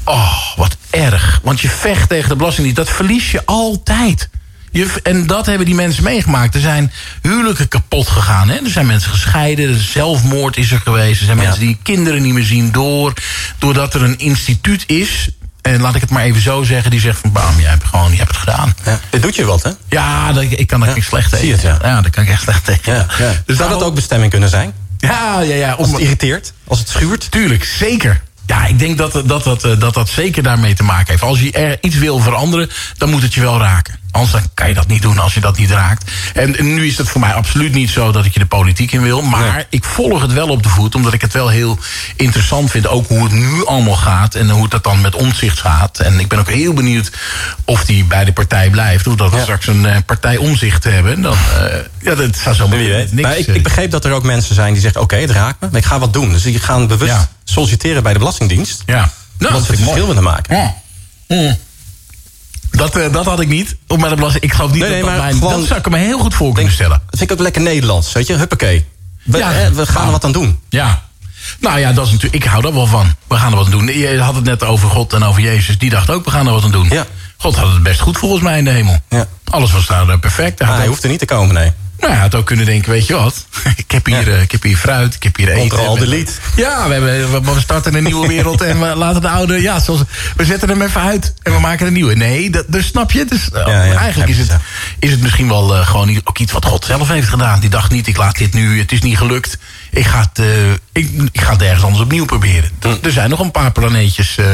Oh, wat erg. Want je vecht tegen de belastingdienst. Dat verlies je altijd. Je, en dat hebben die mensen meegemaakt. Er zijn huwelijken kapot gegaan. Hè? Er zijn mensen gescheiden. Er is zelfmoord is er geweest. Er zijn ja. mensen die kinderen niet meer zien door. Doordat er een instituut is. En laat ik het maar even zo zeggen. Die zegt van bam, jij hebt, gewoon, jij hebt het gedaan. Ja. Het doet je wat, hè? Ja, dat, ik kan daar ja. slecht tegen. Zie het, ja. ja, daar kan ik echt slecht tegen. Ja. Ja. Dus zou dat ook bestemming kunnen zijn? Ja, ja, ja. Om, als het irriteert? Als het schuurt? Tuurlijk, zeker. Ja, ik denk dat dat, dat, dat dat zeker daarmee te maken heeft. Als je er iets wil veranderen, dan moet het je wel raken. Anders dan kan je dat niet doen als je dat niet raakt. En, en nu is het voor mij absoluut niet zo dat ik je de politiek in wil. Maar nee. ik volg het wel op de voet, omdat ik het wel heel interessant vind. Ook hoe het nu allemaal gaat en hoe dat dan met Omtzigt gaat. En ik ben ook heel benieuwd of die bij de partij blijft. Of dat we ja. straks een uh, partij Omtzigt hebben. Dan, uh, ja, dat zou zo niks. Maar ik, ik begreep dat er ook mensen zijn die zeggen... oké, okay, het raakt me, maar ik ga wat doen. Dus die gaan bewust ja. solliciteren bij de Belastingdienst. Ja. Nou, dat ze het verschil willen maken. Ja. Mm. Dat, uh, dat had ik niet. Om bij de belasting. Ik geloof niet nee, nee, dat dat mijn... Gewoon, dat zou ik me heel goed voor kunnen stellen. Dat vind ik ook lekker Nederlands, weet je. Huppakee. We, ja, eh, we gaan nou, er wat aan doen. Ja. Nou ja, dat is natuurlijk... Ik hou daar wel van. We gaan er wat aan doen. Je had het net over God en over Jezus. Die dacht ook, we gaan er wat aan doen. Ja. God had het best goed volgens mij in de hemel. Ja. Alles was daar perfect. Hij, ah, hij hoeft er niet te komen, nee. Nou, hij had ook kunnen denken, weet je wat? Ik heb hier, ja. ik heb hier fruit, ik heb hier eten. Control delete. Ja, we, hebben, we starten een nieuwe wereld en we laten de oude... Ja, zoals, we zetten hem even uit en we maken een nieuwe. Nee, dat, dus snap je? Dus, ja, ja, eigenlijk is het, is het misschien wel uh, gewoon ook iets wat God zelf heeft gedaan. Die dacht niet, ik laat dit nu, het is niet gelukt. Ik ga het, uh, ik, ik ga het ergens anders opnieuw proberen. Er, er zijn nog een paar planeetjes uh,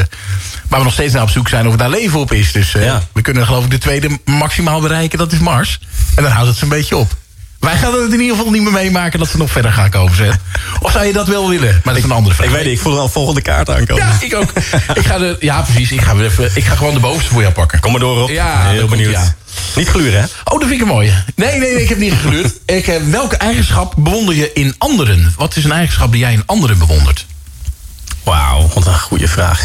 waar we nog steeds naar op zoek zijn... of daar leven op is. Dus uh, ja. we kunnen geloof ik de tweede maximaal bereiken, dat is Mars. En dan houdt het zo'n beetje op. Wij gaan het in ieder geval niet meer meemaken dat ze nog verder gaan komen. Zeg. Of zou je dat wel willen? Maar dat is een andere vraag. Ik weet niet, ik voel wel volgende kaart aankomen. Ja, ik ook. ik ga de, ja, precies. Ik ga, even, ik ga gewoon de bovenste voor jou pakken. Kom maar door, Rob. Ja, heel benieuwd. Ja. Niet gluren, hè? Oh, dat vind ik een mooie. Nee, nee, nee, ik heb niet gegluurd. Ik, eh, welke eigenschap bewonder je in anderen? Wat is een eigenschap die jij in anderen bewondert? Wauw, wat een goede vraag.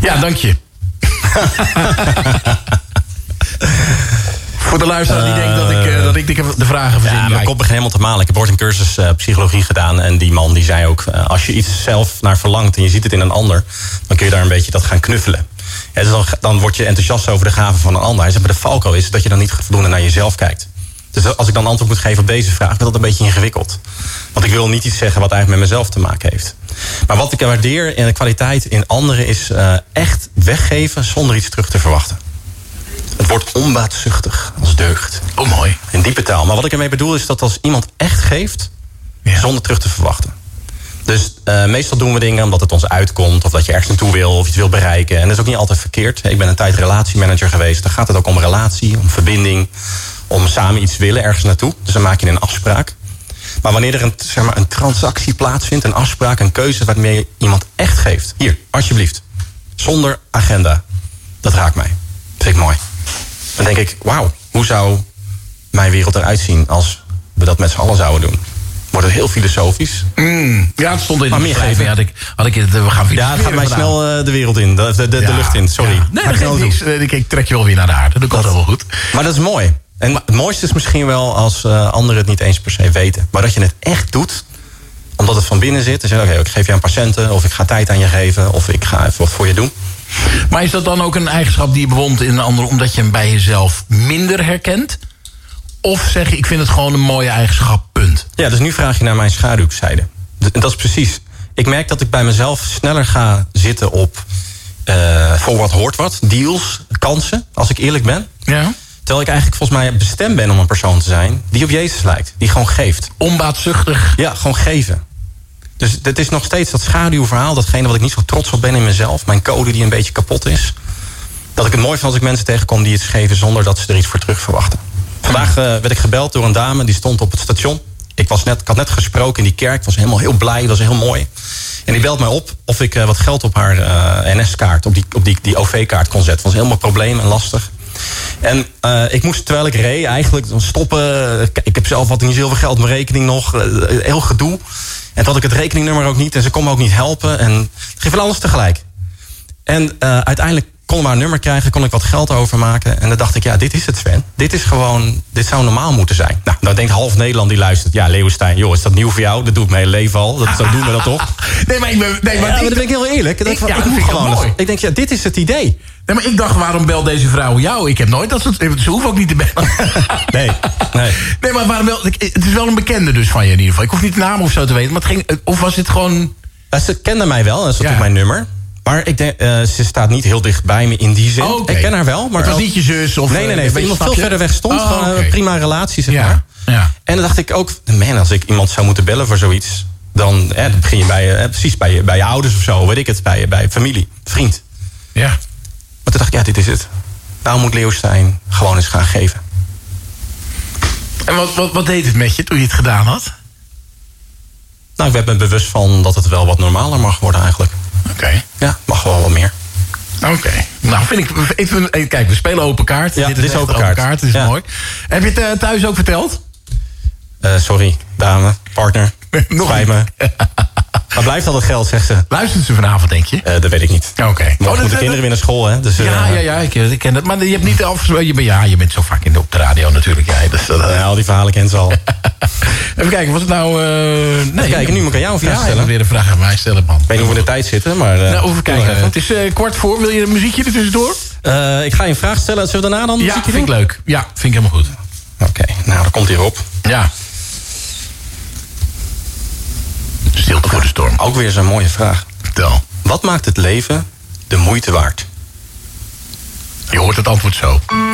Ja, dank je. Voor de luisteraar die denkt dat ik, uh, dat ik de vragen verzin. Ja, mijn kop begint helemaal te malen. Ik heb ooit een cursus uh, psychologie gedaan. En die man die zei ook, uh, als je iets zelf naar verlangt... en je ziet het in een ander, dan kun je daar een beetje dat gaan knuffelen. Ja, dus dan, dan word je enthousiast over de gaven van een ander. Hij zei, maar de valko is dat je dan niet voldoende naar jezelf kijkt. Dus als ik dan antwoord moet geven op deze vraag... wordt dat een beetje ingewikkeld. Want ik wil niet iets zeggen wat eigenlijk met mezelf te maken heeft. Maar wat ik waardeer in de kwaliteit in anderen... is uh, echt weggeven zonder iets terug te verwachten. Het wordt onbaatzuchtig als deugd. Oh, mooi. In diepe taal. Maar wat ik ermee bedoel is dat als iemand echt geeft... Ja. Zonder terug te verwachten. Dus uh, meestal doen we dingen omdat het ons uitkomt... of dat je ergens naartoe wil of iets wil bereiken. En dat is ook niet altijd verkeerd. Ik ben een tijd relatiemanager geweest. Dan gaat het ook om relatie, om verbinding... om samen iets willen ergens naartoe. Dus dan maak je een afspraak. Maar wanneer er een, zeg maar, een transactie plaatsvindt... een afspraak, een keuze waarmee iemand echt geeft... hier, alsjeblieft. Zonder agenda. Dat raakt mij. Dat vind ik mooi. Dan denk ik, wauw, hoe zou mijn wereld eruit zien... als we dat met z'n allen zouden doen? Wordt het heel filosofisch. Mm, ja, het stond in maar de beschrijving. Had ik, had ik, we gaan ja, het gaat mij vandaan. Snel uh, de wereld in. De, de, de, ja, de lucht in, sorry. Ja. Nee, dat geeft niks. Ik, ik trek je wel weer naar de aarde. Dat komt wel goed. Maar dat is mooi. En maar, het mooiste is misschien wel als uh, anderen het niet eens per se weten. Maar dat je het echt doet, omdat het van binnen zit. En zeg, oké, okay, ik geef je aan patiënten. Of ik ga tijd aan je geven. Of ik ga even wat voor je doen. Maar is dat dan ook een eigenschap die je bewondert in een ander... omdat je hem bij jezelf minder herkent? Of zeg je, ik vind het gewoon een mooie eigenschap, punt. Ja, dus nu vraag je naar mijn schaduwzijde. Dat is precies. Ik merk dat ik bij mezelf sneller ga zitten op... Uh, voor wat hoort wat, deals, kansen, als ik eerlijk ben. Ja. Terwijl ik eigenlijk volgens mij bestemd ben om een persoon te zijn... die op Jezus lijkt, die gewoon geeft. Onbaatzuchtig. Ja, gewoon geven. Dus het is nog steeds dat schaduwverhaal... datgene wat ik niet zo trots op ben in mezelf. Mijn code die een beetje kapot is. Dat ik het mooi vind als ik mensen tegenkom die iets geven... zonder dat ze er iets voor terug verwachten. Vandaag uh, werd ik gebeld door een dame, die stond op het station. Ik, was net, ik had net gesproken in die kerk, was helemaal heel blij, was heel mooi. En die belt mij op of ik uh, wat geld op haar uh, N S-kaart, op die, op die, die O V-kaart kon zetten. Dat was helemaal een probleem en lastig. En uh, ik moest, terwijl ik reed, eigenlijk stoppen. Ik heb zelf wat niet zoveel geld op mijn rekening nog. Uh, heel gedoe. En toen had ik het rekeningnummer ook niet en ze kon me ook niet helpen. En het ging wel alles tegelijk. En uh, uiteindelijk... kon maar een nummer krijgen, kon ik wat geld overmaken. En dan dacht ik, ja, dit is het, Sven. Dit is gewoon, dit zou normaal moeten zijn. Nou, dan denkt half Nederland die luistert. Ja, Leeuwenstein, joh, is dat nieuw voor jou? Dat doe ik mijn hele leven al. Dat, zo doen we dat toch? Nee, maar ik ben, nee, maar ja, dan ben ik heel eerlijk. Ik, ik, van, ja, ik, moet gewoon mooi. ik denk, ja, dit is het idee. Nee, maar ik dacht, waarom belt deze vrouw jou? Ik heb nooit dat soort... Ze hoeft ook niet te bellen. Nee, nee. Nee, maar waarom wel... Het is wel een bekende dus van je in ieder geval. Ik hoef niet de naam of zo te weten, maar het ging... Of was het gewoon... Ja, ze kende mij wel, dat is natuurlijk ja. mijn nummer. Maar ik denk, uh, ze staat niet heel dicht bij me in die zin. Oh, okay. Ik ken haar wel. Maar het was niet je zus? Of nee, nee, nee. Iemand veel verder weg stond. Oh, okay. Van, prima relatie, zeg maar. Ja, ja. En dan dacht ik ook, man, als ik iemand zou moeten bellen voor zoiets... dan, eh, dan begin je, bij, eh, precies bij je, bij je ouders of zo, weet ik het. Bij, bij familie, vriend. Ja. Maar toen dacht ik, ja, dit is het. Nou moet Leeuwenstein gewoon eens gaan geven. En wat, wat, wat deed het met je toen je het gedaan had? Nou, ik werd me bewust van dat het wel wat normaler mag worden eigenlijk. Oké. Okay. Ja, mag wel wat meer. Oké. Okay. Nou, vind ik, ik vind, kijk, we spelen open kaart. Ja, dit is, dit is open, kaart. open kaart. Dit is ja. mooi. Heb je het uh, thuis ook verteld? Uh, sorry, dame, partner. Nog spijt me. Maar blijft al dat geld, zegt ze. Luistert ze vanavond, denk je? Uh, dat weet ik niet. Oké. Okay. Oh, moeten de kinderen weer naar school, hè? Dus, ja, uh, ja, ja, ik, ik ken dat. Maar je hebt niet afgesproken. Je bent, ja, je bent zo vaak in de, op de radio natuurlijk. Ja, dus, uh, ja, al die verhalen kent ze al. Even kijken, was het nou... Uh, nee, even kijken, nu moet ik aan jou een vraag ja, stellen. Ja, weer een vraag aan mij stellen, man. Ik weet niet hoe we in de tijd zitten, maar... Uh, nou, even kijken. Uh, het is uh, kwart voor. Wil je een muziekje er tussendoor? Uh, ik ga je een vraag stellen. Zullen we daarna dan een ja, muziekje vind doen? Ik leuk. Ja, vind ik helemaal goed. Oké, okay, nou, dat komt hierop. Ja. Stilte voor de storm. Ook weer zo'n mooie vraag. Vertel. Wat maakt het leven de moeite waard? Je hoort het antwoord zo. Oh,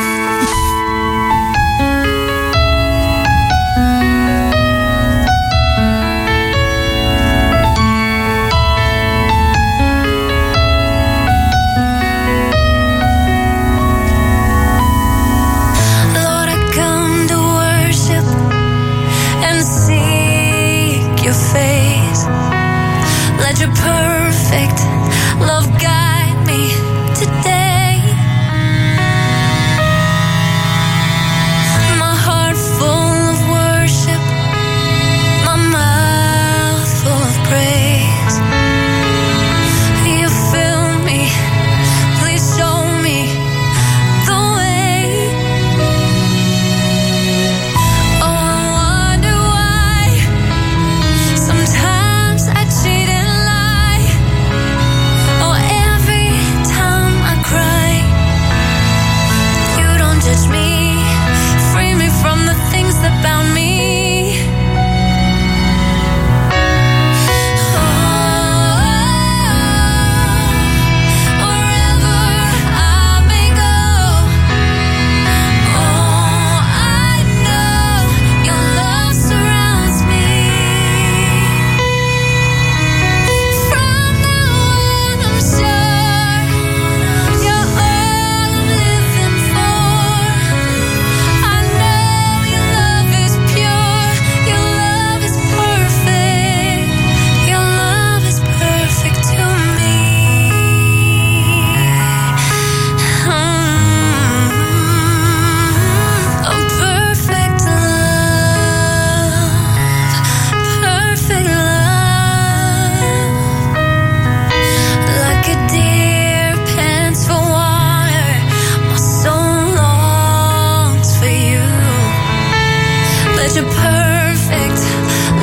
Let your perfect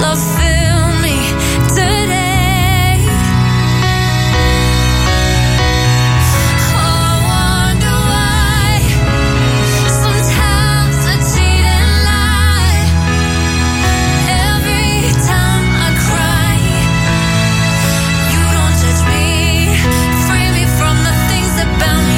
love fill me today. Oh, I wonder why sometimes I cheat and lie. Every time I cry, you don't judge me, free me from the things that bound me.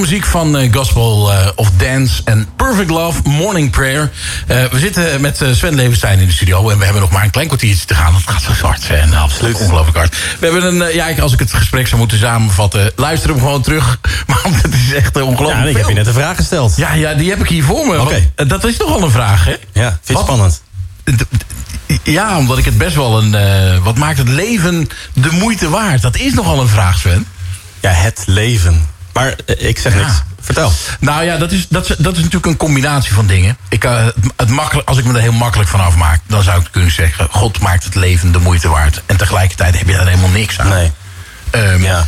Muziek van uh, Gospel uh, of Dance en Perfect Love, Morning Prayer. Uh, we zitten met uh, Sven Leeuwenstein in de studio en we hebben nog maar een klein kwartiertje te gaan. Dat gaat zo hard, en uh, absoluut ongelooflijk hard. We hebben een, uh, ja, als ik het gesprek zou moeten samenvatten, luister hem gewoon terug. Maar het is echt uh, ongelooflijk. Ja, ik heb je net een vraag gesteld. Ja, ja, die heb ik hier voor me. Okay. Want, uh, dat is toch wel een vraag, hè? Ja, vind je spannend? Ja, omdat ik het best wel een... Uh, wat maakt het leven de moeite waard? Dat is nogal een vraag, Sven. Ja, het leven... Maar ik zeg niks. Ja. Vertel. Nou ja, dat is, dat, dat is natuurlijk een combinatie van dingen. Ik, uh, het, het makkelijk, als ik me er heel makkelijk van afmaak... dan zou ik kunnen zeggen... God maakt het leven de moeite waard. En tegelijkertijd heb je daar helemaal niks aan. Nee. Um, ja.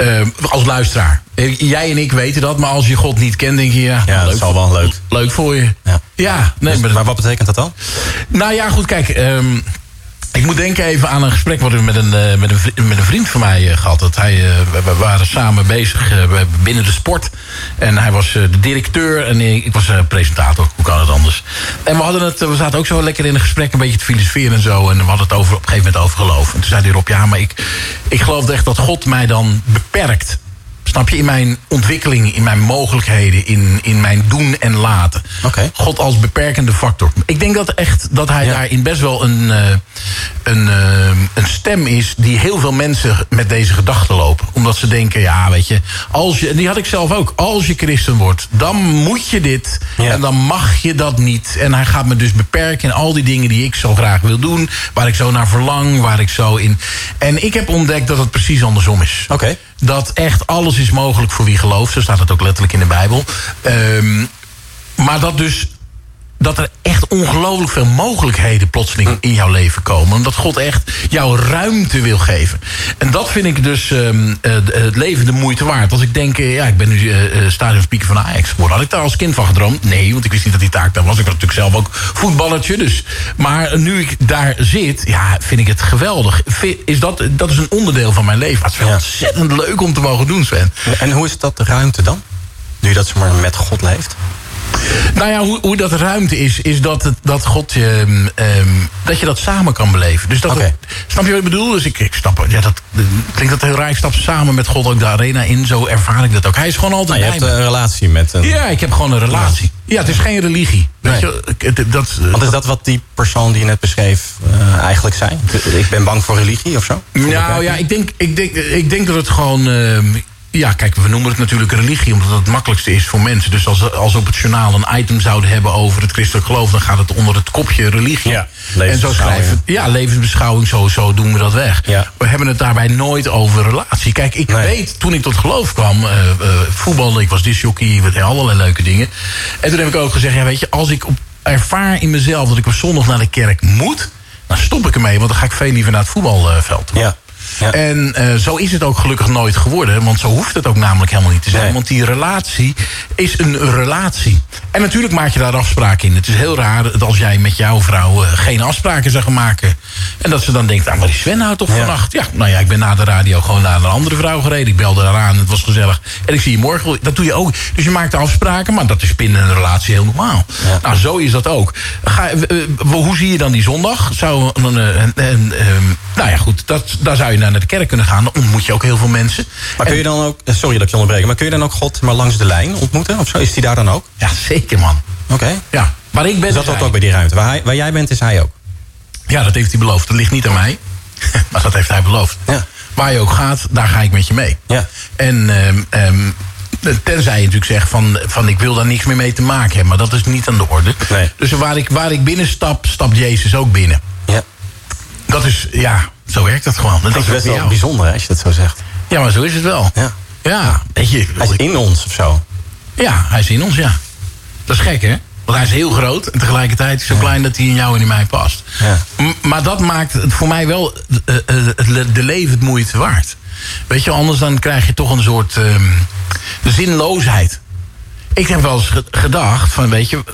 um, als luisteraar. Jij en ik weten dat, maar als je God niet kent... denk je, ja, ja dat is al wel leuk. Leuk voor je. Ja. ja nee, dus, maar, maar wat betekent dat dan? Nou ja, goed, kijk... Um, ik moet denken even aan een gesprek wat we met een, met een, met een vriend van mij gehad. Dat hij, we waren samen bezig binnen de sport. En hij was de directeur en ik was presentator. Hoe kan het anders? En we, hadden het, we zaten ook zo lekker in een gesprek een beetje te filosoferen en zo. En we hadden het over, op een gegeven moment over geloof. En toen zei hij erop, ja, maar ik, ik geloof echt dat God mij dan beperkt. Snap je? In mijn ontwikkeling, in mijn mogelijkheden, in, in mijn doen en laten. Okay. God als beperkende factor. Ik denk dat echt dat hij ja. daarin best wel een, uh, een, uh, een stem is... die heel veel mensen met deze gedachten lopen. Omdat ze denken, ja, weet je... als je, en die had ik zelf ook. Als je christen wordt, dan moet je dit. Ja. En dan mag je dat niet. En hij gaat me dus beperken in al die dingen die ik zo graag wil doen. Waar ik zo naar verlang, waar ik zo in... En ik heb ontdekt dat het precies andersom is. Oké. Okay. Dat echt alles is mogelijk voor wie gelooft. Zo staat het ook letterlijk in de Bijbel. Um, maar dat dus... dat er echt ongelooflijk veel mogelijkheden plotseling in jouw leven komen. Omdat God echt jouw ruimte wil geven. En dat vind ik dus um, uh, het leven de moeite waard. Als ik denk, uh, ja, ik ben nu uh, stadionspeaker van Ajax geworden. Had ik daar als kind van gedroomd? Nee, want ik wist niet dat die taak daar was. Ik was natuurlijk zelf ook voetballertje. Dus. Maar nu ik daar zit, ja, vind ik het geweldig. Is dat, dat is een onderdeel van mijn leven. Maar het is wel ontzettend leuk om te mogen doen, Sven. En hoe is dat de ruimte dan? Nu dat ze maar met God leeft? Nou ja, hoe, hoe dat ruimte is, is dat, het, dat God je... Um, dat je dat samen kan beleven. Dus dat okay. het, snap je wat ik bedoel? Dus ik, ik snap... Ja, dat klinkt dat heel raar. Ik stap samen met God ook de arena in. Zo ervaar ik dat ook. Hij is gewoon altijd nou, je bij hebt me. Een relatie met een... Ja, ik heb gewoon een relatie. Ja, het is geen religie. Weet nee. je, dat, Want is dat wat die persoon die je net beschreef uh, eigenlijk zei? Ik ben bang voor religie of zo? Nou ja, ik denk, ik, denk, ik denk dat het gewoon... Uh, Ja, kijk, we noemen het natuurlijk religie... omdat het het makkelijkste is voor mensen. Dus als, als we op het journaal een item zouden hebben over het christelijk geloof... dan gaat het onder het kopje religie. Ja, en zo schrijven ja, levensbeschouwing, zo, zo doen we dat weg. Ja. We hebben het daarbij nooit over relatie. Kijk, ik nee. weet, toen ik tot geloof kwam... Uh, uh, voetballen, ik was discjockey, allerlei leuke dingen. En toen heb ik ook gezegd, ja, weet je... als ik op, ervaar in mezelf dat ik op zondag naar de kerk moet... dan stop ik ermee, want dan ga ik veel liever naar het voetbalveld toe. Ja. Ja. En uh, zo is het ook gelukkig nooit geworden. Want zo hoeft het ook namelijk helemaal niet te zijn. Nee. Want die relatie is een relatie. En natuurlijk maak je daar afspraken in. Het is heel raar dat als jij met jouw vrouw uh, geen afspraken zou gaan maken. En dat ze dan denkt, ah, maar die Sven houdt toch ja. vannacht? Ja, nou ja, ik ben na de radio gewoon naar een andere vrouw gereden. Ik belde haar aan, het was gezellig. En ik zie je morgen wel. Dat doe je ook. Dus je maakt afspraken, maar dat is binnen een relatie heel normaal. Ja. Nou, zo is dat ook. Ga, uh, hoe zie je dan die zondag? Zou een... Uh, uh, uh, Nou ja, goed, dat, daar zou je naar de kerk kunnen gaan. Dan ontmoet je ook heel veel mensen. Maar kun je dan ook, sorry dat ik je onderbreek, maar kun je dan ook God maar langs de lijn ontmoeten? Of zo? Is die daar dan ook? Ja, zeker man. Oké. Okay. Ja, waar ik ben. Dus dat is hij. Ook bij die ruimte. Waar, hij, waar jij bent is hij ook? Ja, dat heeft hij beloofd. Dat ligt niet aan mij. Maar dat heeft hij beloofd. Ja. Waar je ook gaat, daar ga ik met je mee. Ja. En um, um, tenzij je natuurlijk zegt van, van ik wil daar niks meer mee te maken hebben. Maar dat is niet aan de orde. Nee. Dus waar ik, waar ik binnen stap, stapt Jezus ook binnen. Ja. Dat is, ja, zo werkt dat gewoon. Dat, dat is best wel jou. Bijzonder als je dat zo zegt. Ja, maar zo is het wel. Ja, ja weet je, hij is in ons of zo. Ja, hij is in ons, ja. Dat is gek, hè? Want hij is heel groot en tegelijkertijd zo ja. klein dat hij in jou en in mij past. Ja. M- maar dat maakt het voor mij wel de, de, de leven het moeite waard. Weet je, anders dan krijg je toch een soort um, zinloosheid. Ik heb wel eens ge- gedacht van, weet je...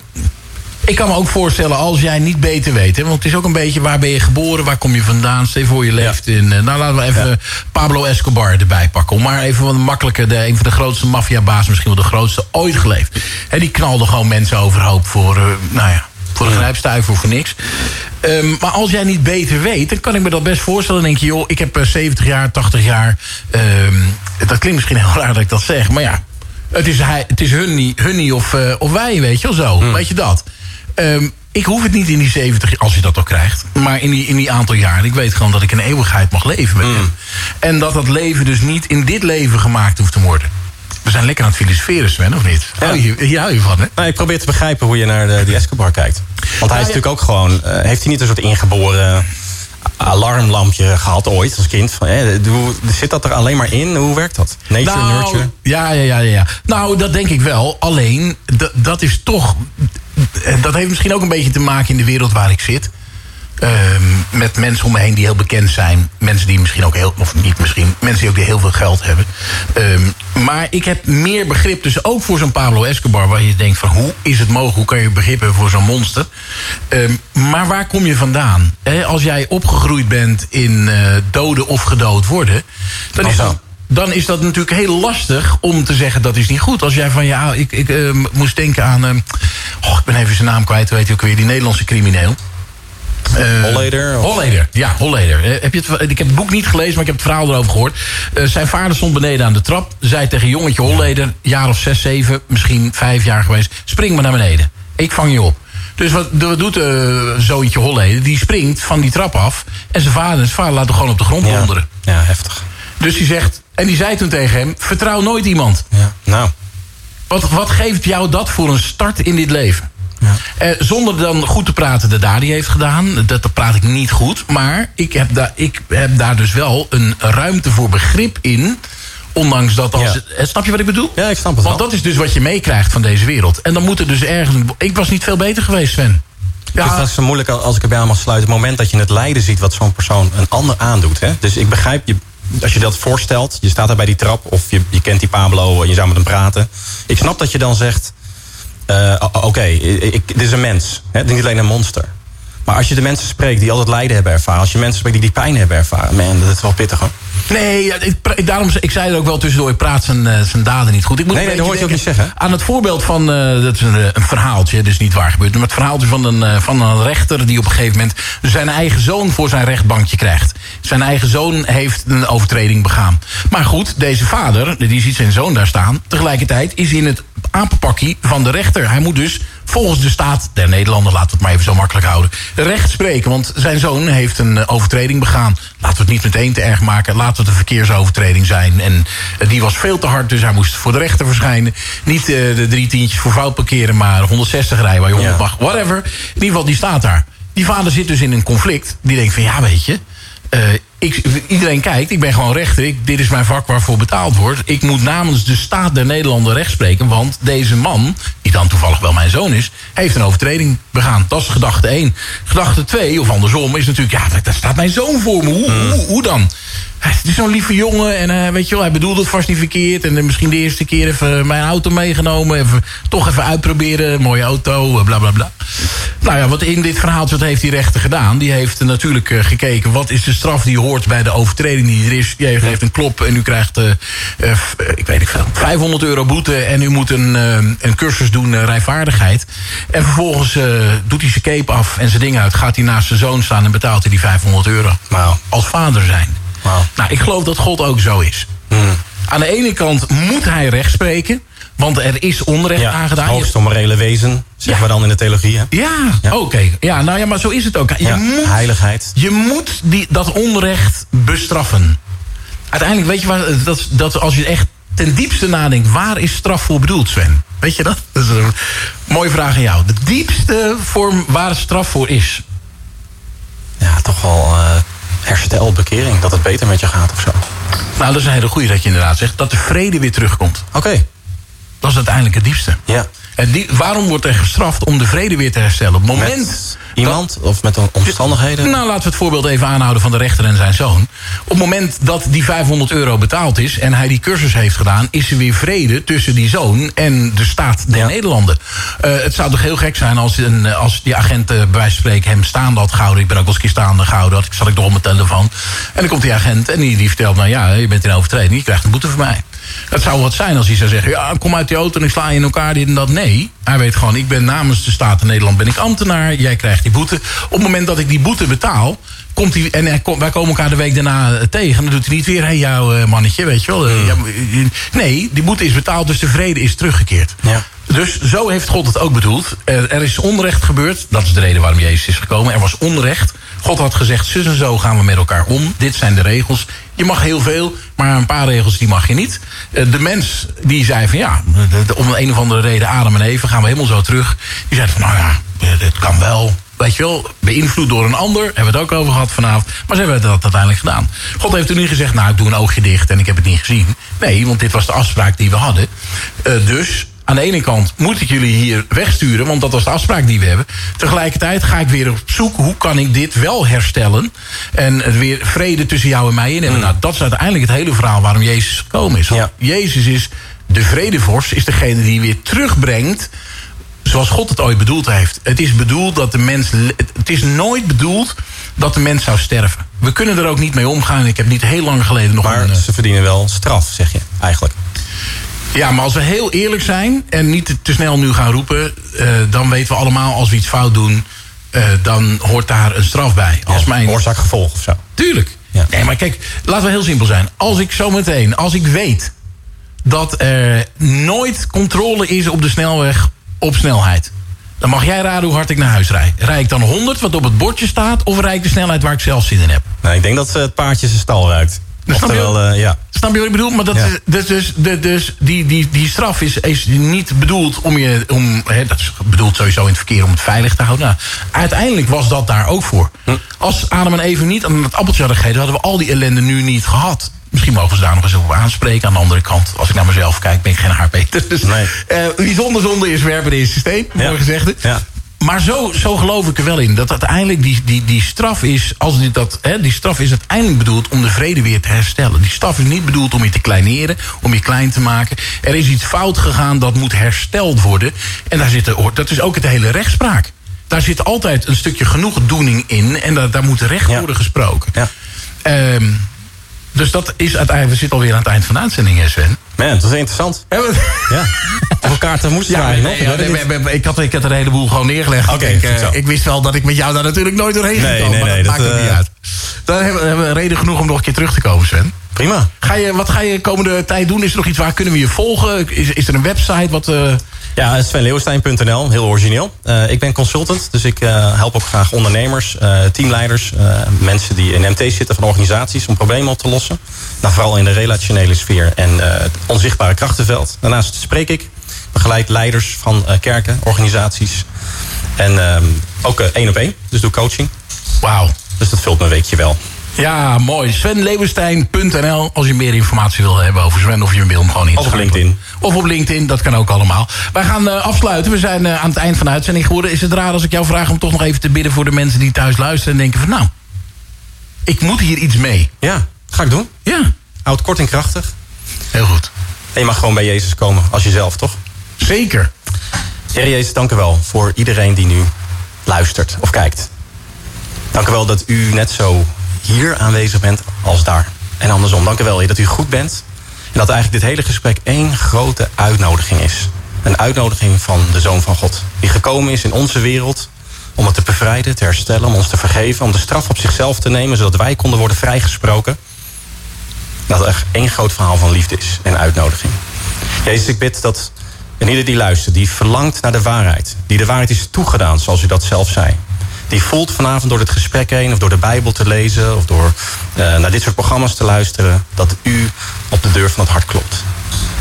Ik kan me ook voorstellen als jij niet beter weet. Hè? Want het is ook een beetje waar ben je geboren, waar kom je vandaan, stel voor je leeft in... Nou, laten we even ja. Pablo Escobar erbij pakken. Om maar even wat makkelijker, de, een van de grootste maffiabaas, misschien wel de grootste ooit geleefd. Hè, die knalde gewoon mensen overhoop voor, uh, nou ja, voor een grijpstuiver of voor niks. Um, maar als jij niet beter weet, dan kan ik me dat best voorstellen. Dan denk je, joh, ik heb zeventig jaar, tachtig jaar... Um, dat klinkt misschien heel raar dat ik dat zeg, maar ja. Het is, hij, het is hun, hun niet of, uh, of wij, weet je wel zo. Hmm. Weet je dat? Um, ik hoef het niet in die zeventig, als je dat ook krijgt... maar in die, in die aantal jaren. Ik weet gewoon dat ik een eeuwigheid mag leven met mm. hem. En dat dat leven dus niet in dit leven gemaakt hoeft te worden. We zijn lekker aan het filosoferen, Sven, of niet? Ja. Hou je, je houdt je van, hè? Nou, ik probeer te begrijpen hoe je naar de, die Escobar kijkt. Want hij is ja, ja. natuurlijk ook gewoon... Uh, heeft hij niet een soort ingeboren alarmlampje gehad ooit als kind? Van, hè, zit dat er alleen maar in? Hoe werkt dat? Nature, nou, nurture? Ja, ja, ja, ja. Nou, dat denk ik wel. Alleen, d- dat is toch... Dat heeft misschien ook een beetje te maken in de wereld waar ik zit. Uh, met mensen om me heen die heel bekend zijn. Mensen die misschien ook heel... Of niet misschien. Mensen die ook die heel veel geld hebben. Uh, maar ik heb meer begrip dus ook voor zo'n Pablo Escobar... waar je denkt van hoe is het mogelijk? Hoe kan je begrip hebben voor zo'n monster? Uh, maar waar kom je vandaan? He, als jij opgegroeid bent in uh, doden of gedood worden... dan is dat... dan is dat natuurlijk heel lastig om te zeggen dat is niet goed. Als jij van ja, ik, ik uh, moest denken aan... Uh, oh, ik ben even zijn naam kwijt, weet je ook weer, die Nederlandse crimineel. Uh, Holleder? Of... Holleder, ja, Holleder. Uh, heb je het, ik heb het boek niet gelezen, maar ik heb het verhaal erover gehoord. Uh, zijn vader stond beneden aan de trap, zei tegen jongetje Holleder... jaar of zes, zeven, misschien vijf jaar geweest... spring maar naar beneden, ik vang je op. Dus wat, wat doet uh, zoontje Holleder? Die springt van die trap af... en zijn vader en zijn vader laten gewoon op de grond wonderen. Ja. ja, heftig. Dus die zegt... En die zei toen tegen hem, vertrouw nooit iemand. Ja, nou. Wat, wat geeft jou dat voor een start in dit leven? Ja. Eh, zonder dan goed te praten dat Dadi heeft gedaan. Dat, dat praat ik niet goed. Maar ik heb, da- ik heb daar dus wel een ruimte voor begrip in. Ondanks dat... Als, ja. eh, snap je wat ik bedoel? Ja, ik snap het wel. Want dat is dus wat je meekrijgt van deze wereld. En dan moet er dus ergens... Ik was niet veel beter geweest, Sven. Ja. Dus dat is zo moeilijk als ik erbij aan mag sluiten. Het moment dat je het lijden ziet wat zo'n persoon een ander aandoet. Hè? Dus ik begrijp... je. Als je dat voorstelt, je staat daar bij die trap... of je, je kent die Pablo en je zou met hem praten. Ik snap dat je dan zegt... Uh, oké, okay, dit is een mens. Hè, het is niet alleen een monster. Maar als je de mensen spreekt die altijd lijden hebben ervaren... als je mensen spreekt die die pijn hebben ervaren... man, dat is wel pittig, hoor. Nee, ik, daarom, ik zei er ook wel tussendoor... je praat zijn, zijn daden niet goed. Ik moet nee, nee dat hoor je ook niet zeggen. Aan het voorbeeld van... Uh, dat is een, een verhaaltje, dus niet waar gebeurd... maar het verhaaltje van een, van een rechter... die op een gegeven moment zijn eigen zoon... voor zijn rechtbankje krijgt. Zijn eigen zoon heeft een overtreding begaan. Maar goed, deze vader, die ziet zijn zoon daar staan... tegelijkertijd is in het apenpakkie van de rechter. Hij moet dus... volgens de staat der Nederlanden, laten we het maar even zo makkelijk houden... recht spreken, want zijn zoon heeft een overtreding begaan. Laten we het niet meteen te erg maken, laten we het een verkeersovertreding zijn. En die was veel te hard, dus hij moest voor de rechter verschijnen. Niet uh, de drie tientjes voor fout parkeren, maar honderdzestig rijden waar je honderd mag, whatever. In ieder geval, die staat daar. Die vader zit dus in een conflict, die denkt van ja, weet je... Uh, ik, iedereen kijkt, ik ben gewoon rechter. Ik, dit is mijn vak waarvoor betaald wordt. Ik moet namens de staat der Nederlanden recht spreken... want deze man, die dan toevallig wel mijn zoon is... heeft een overtreding begaan. Dat is gedachte één. Gedachte twee, of andersom, is natuurlijk... ja, daar staat mijn zoon voor me. Hoe, hoe, hoe dan? Het is zo'n lieve jongen en uh, weet je wel, hij bedoelde het vast niet verkeerd... en uh, misschien de eerste keer even mijn auto meegenomen... Even, toch even uitproberen, mooie auto, uh, bla bla bla. Nou ja, wat in dit verhaal, wat heeft die rechter gedaan? Die heeft natuurlijk uh, gekeken, wat is de straf die hoort bij de overtreding die er is? Die heeft een klop en u krijgt, uh, uh, ik weet niet veel, vijfhonderd euro boete... en u moet een, uh, een cursus doen, uh, rijvaardigheid. En vervolgens uh, doet hij zijn cape af en zijn ding uit. Gaat hij naast zijn zoon staan en betaalt hij die vijfhonderd euro. Wow. Als vader zijn. Wow. Nou, ik geloof dat God ook zo is. Hmm. Aan de ene kant moet hij recht spreken, want er is onrecht ja, aangedaan. Het hoogste morele wezen, zeggen ja. we dan in de theologie. Hè? Ja, ja. oké. Okay. Ja, nou ja, maar zo is het ook. Je ja, moet, heiligheid. Je moet die, dat onrecht bestraffen. Uiteindelijk, weet je waar, dat, dat als je echt ten diepste nadenkt, waar is straf voor bedoeld, Sven? Weet je dat? Dat is een mooie vraag aan jou. De diepste vorm waar straf voor is? Ja, toch wel uh, herstel, bekering, dat het beter met je gaat of zo. Nou, dat is een hele goeie dat je inderdaad zegt, dat de vrede weer terugkomt. Oké. Okay. Dat is uiteindelijk het diepste. Ja. En die, waarom wordt er gestraft om de vrede weer te herstellen? Op het moment met iemand dat, of met omstandigheden? Nou, laten we het voorbeeld even aanhouden van de rechter en zijn zoon. Op het moment dat die vijfhonderd euro betaald is en hij die cursus heeft gedaan, is er weer vrede tussen die zoon en de staat der ja. Nederlanden. Uh, het zou toch heel gek zijn als, een, als die agent uh, bij wijze van spreken hem staande had gehouden. Ik ben ook wel eens een keer staande gehouden. Had, zat ik nog op mijn telefoon. En dan komt die agent en die, die vertelt, nou ja, je bent in overtreding, je krijgt een boete van mij. Het zou wat zijn als hij zou zeggen, ja, kom uit die auto en ik sla je in elkaar, dit en dat. Nee, hij weet gewoon, ik ben namens de staat in Nederland ben ik ambtenaar, jij krijgt die boete. Op het moment dat ik die boete betaal, komt hij, en hij kom, wij komen elkaar de week daarna tegen, dan doet hij niet weer, hé, hey, jouw mannetje, weet je wel. Ja. Nee, die boete is betaald, dus de vrede is teruggekeerd. Ja. Dus zo heeft God het ook bedoeld. Er is onrecht gebeurd, dat is de reden waarom Jezus is gekomen. Er was onrecht. God had gezegd, zus en zo gaan we met elkaar om. Dit zijn de regels. Je mag heel veel, maar een paar regels die mag je niet. De mens die zei van ja, om een of andere reden, Adam en Eva, gaan we helemaal zo terug. Die zei van nou ja, dit kan wel. Weet je wel, beïnvloed door een ander. Hebben we het ook over gehad vanavond. Maar ze hebben dat uiteindelijk gedaan. God heeft toen niet gezegd, nou ik doe een oogje dicht en ik heb het niet gezien. Nee, want dit was de afspraak die we hadden. Uh, dus... Aan de ene kant moet ik jullie hier wegsturen, want dat was de afspraak die we hebben. Tegelijkertijd ga ik weer op zoek, hoe kan ik dit wel herstellen? En weer vrede tussen jou en mij in. En nou, dat is uiteindelijk het hele verhaal waarom Jezus gekomen is. Ja. Jezus is de vredevorst, is degene die weer terugbrengt zoals God het ooit bedoeld heeft. Het is bedoeld dat de mens... Het is nooit bedoeld dat de mens zou sterven. We kunnen er ook niet mee omgaan. Ik heb niet heel lang geleden nog... Maar een, ze verdienen wel straf, zeg je, eigenlijk. Ja, maar als we heel eerlijk zijn en niet te snel nu gaan roepen, Uh, dan weten we allemaal, als we iets fout doen, Uh, dan hoort daar een straf bij. Als ja, mijn oorzaak gevolg of zo. Tuurlijk. Ja. Nee, maar kijk, laten we heel simpel zijn. Als ik zo meteen, als ik weet dat er nooit controle is op de snelweg op snelheid, dan mag jij raden hoe hard ik naar huis rijd. Rijd ik dan honderd, wat op het bordje staat, of rijd ik de snelheid waar ik zelf zin in heb? Nou, ik denk dat het paardje zijn stal ruikt. Snap je, wel, uh, ja. snap je wat ik bedoel? Maar dat ja. is, dus, dus, dus, die, die, die straf is, is niet bedoeld om je... Om, hè, dat is bedoeld sowieso in het verkeer om het veilig te houden. Nou, uiteindelijk was dat daar ook voor. Hm. Als Adam en Eva niet aan het appeltje hadden gegeten, hadden we al die ellende nu niet gehad. Misschien mogen ze daar nog eens op aanspreken. Aan de andere kant, als ik naar mezelf kijk, ben ik geen haar beter. Dus, nee. uh, wie zonder zonde is, werpen in het systeem. Ja. Mooi gezegd. Ja. Maar zo, zo geloof ik er wel in. Dat uiteindelijk die, die, die straf is... Als die, dat, hè, die straf is uiteindelijk bedoeld om de vrede weer te herstellen. Die straf is niet bedoeld om je te kleineren. Om je klein te maken. Er is iets fout gegaan, dat moet hersteld worden. En daar zit de, dat is ook het hele rechtspraak. Daar zit altijd een stukje genoegdoening in. En daar, daar moet recht ja. worden gesproken. Ja. Um, dus dat is uiteindelijk... We zitten alweer aan het eind van de uitzending, Sven. Man, dat is interessant. Ja. ja. Op elkaar te moesten ja, nee, ja, nee, ik, had, ik had er een heleboel gewoon neergelegd. Okay, ik, uh, ik wist wel dat ik met jou daar natuurlijk nooit doorheen nee, ging komen. Nee, maar nee, dat maakt het uh... niet uit. Dan hebben we reden genoeg om nog een keer terug te komen, Sven. Prima. Ga je, wat ga je komende tijd doen? Is er nog iets, waar kunnen we je volgen? Is, is er een website? Wat, uh... Ja, Sven Leeuwenstein punt n l, heel origineel. Uh, ik ben consultant, dus ik uh, help ook graag ondernemers, uh, teamleiders, uh, mensen die in M T zitten van organisaties om problemen op te lossen. Nou, vooral in de relationele sfeer en uh, het onzichtbare krachtenveld. Daarnaast spreek ik, begeleid leiders van uh, kerken, organisaties en uh, ook uh, één op één, dus doe coaching. Wauw. Dus dat vult mijn weekje wel. Ja, mooi. Sven Leeuwenstein punt n l als je meer informatie wil hebben over Sven, of je wil hem gewoon inschakelen. Of op LinkedIn. Of op LinkedIn, dat kan ook allemaal. Wij gaan uh, afsluiten. We zijn uh, aan het eind van de uitzending geworden. Is het raar als ik jou vraag om toch nog even te bidden voor de mensen die thuis luisteren en denken van nou, ik moet hier iets mee. Ja, ga ik doen. Ja. Houd kort en krachtig. Heel goed. En je mag gewoon bij Jezus komen, als jezelf, toch? Zeker. Heer Jezus, dank u wel voor iedereen die nu luistert of kijkt. Dank u wel dat u net zo hier aanwezig bent als daar. En andersom, dank u wel dat u goed bent. En dat eigenlijk dit hele gesprek één grote uitnodiging is. Een uitnodiging van de Zoon van God. Die gekomen is in onze wereld om het te bevrijden, te herstellen, om ons te vergeven, om de straf op zichzelf te nemen, zodat wij konden worden vrijgesproken. Dat het echt één groot verhaal van liefde is en uitnodiging. Jezus, ik bid dat en ieder die luistert, die verlangt naar de waarheid, die de waarheid is toegedaan, zoals u dat zelf zei, die voelt vanavond door dit gesprek heen, of door de Bijbel te lezen, of door uh, naar dit soort programma's te luisteren, dat u op de deur van het hart klopt.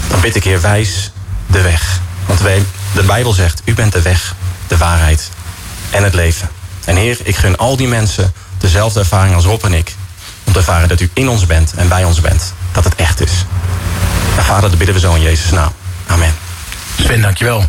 Dan bid ik, Heer, wijs de weg. Want wij, de Bijbel zegt, u bent de weg, de waarheid en het leven. En Heer, ik gun al die mensen dezelfde ervaring als Rob en ik, om te ervaren dat u in ons bent en bij ons bent. Dat het echt is. En Vader, dat bidden we zo in Jezus' naam. Amen. Sven, dankjewel.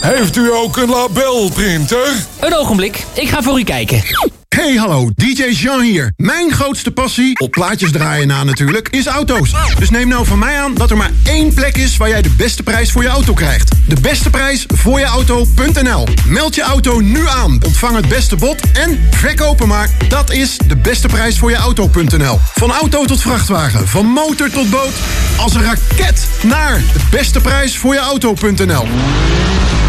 Heeft u ook een labelprinter? Een ogenblik, ik ga voor u kijken. Hey, hallo, D J Jean hier. Mijn grootste passie, op plaatjes draaien na natuurlijk, is auto's. Dus neem nou van mij aan dat er maar één plek is waar jij de beste prijs voor je auto krijgt. De beste prijs voor je auto punt n l. Meld je auto nu aan, ontvang het beste bod en verkopen maar. Dat is de beste prijs voor je auto punt n l. Van auto tot vrachtwagen, van motor tot boot, als een raket naar de beste prijs voor je auto punt n l.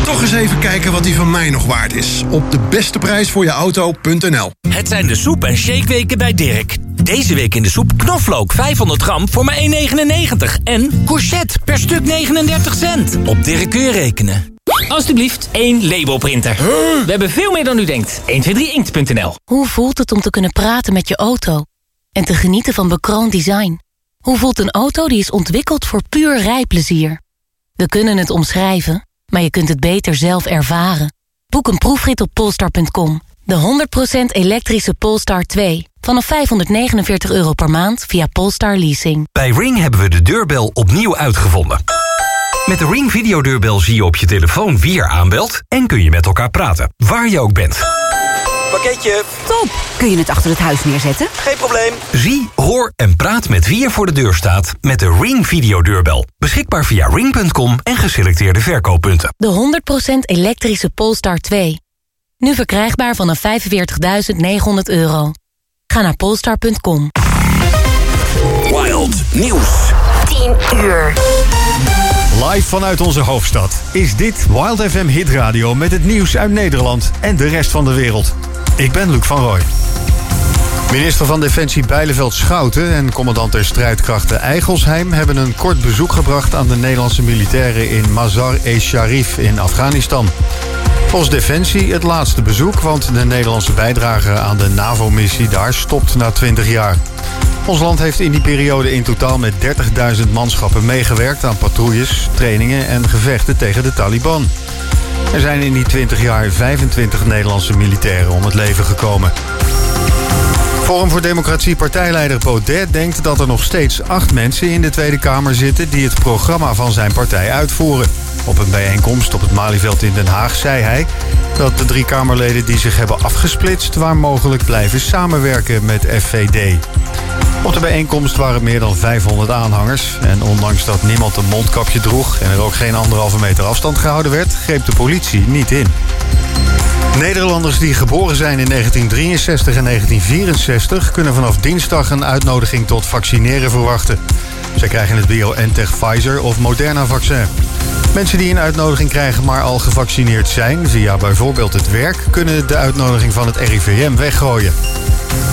Toch eens even kijken wat die van mij nog waard is. Op de beste prijs voor je auto punt n l. Het zijn de soep- en shakeweken bij Dirk. Deze week in de soep knoflook vijfhonderd gram voor maar één negenennegentig. En courgette per stuk negenendertig cent. Op Dirk kun je rekenen. Alsjeblieft, één labelprinter. Huh? We hebben veel meer dan u denkt. honderddertien inkt punt n l. Hoe voelt het om te kunnen praten met je auto? En te genieten van bekroond design? Hoe voelt een auto die is ontwikkeld voor puur rijplezier? We kunnen het omschrijven, maar je kunt het beter zelf ervaren. Boek een proefrit op polestar punt com. De honderd procent elektrische Polestar twee. Vanaf vijfhonderdnegenenveertig euro per maand via Polestar Leasing. Bij Ring hebben we de deurbel opnieuw uitgevonden. Met de Ring videodeurbel zie je op je telefoon wie er aanbelt en kun je met elkaar praten, waar je ook bent. Pakketje. Top! Kun je het achter het huis neerzetten? Geen probleem. Zie, hoor en praat met wie er voor de deur staat met de Ring videodeurbel. Beschikbaar via ring punt com en geselecteerde verkooppunten. De honderd procent elektrische Polestar twee. Nu verkrijgbaar vanaf vijfenveertigduizend negenhonderd euro. Ga naar polestar punt com. Wild Nieuws. tien uur. Live vanuit onze hoofdstad is dit Wild F M Hit Radio met het nieuws uit Nederland en de rest van de wereld. Ik ben Luc van Rooij. Minister van Defensie Bijleveld Schouten en commandant der strijdkrachten Eichelsheim hebben een kort bezoek gebracht aan de Nederlandse militairen in Mazar-e-Sharif in Afghanistan. Volgens Defensie het laatste bezoek, want de Nederlandse bijdrage aan de NAVO-missie daar stopt na twintig jaar. Ons land heeft in die periode in totaal met dertigduizend manschappen meegewerkt aan patrouilles, trainingen en gevechten tegen de Taliban. Er zijn in die twintig jaar vijfentwintig Nederlandse militairen om het leven gekomen. Forum voor Democratie partijleider Baudet denkt dat er nog steeds acht mensen in de Tweede Kamer zitten die het programma van zijn partij uitvoeren. Op een bijeenkomst op het Malieveld in Den Haag zei hij dat de drie Kamerleden die zich hebben afgesplitst waar mogelijk blijven samenwerken met F V D. Op de bijeenkomst waren meer dan vijfhonderd aanhangers en ondanks dat niemand een mondkapje droeg en er ook geen anderhalve meter afstand gehouden werd, greep de politie niet in. Nederlanders die geboren zijn in negentien drieënzestig en negentien vierenzestig... kunnen vanaf dinsdag een uitnodiging tot vaccineren verwachten. Zij krijgen het BioNTech, Pfizer of Moderna-vaccin. Mensen die een uitnodiging krijgen maar al gevaccineerd zijn, via bijvoorbeeld het werk, kunnen de uitnodiging van het R I V M weggooien.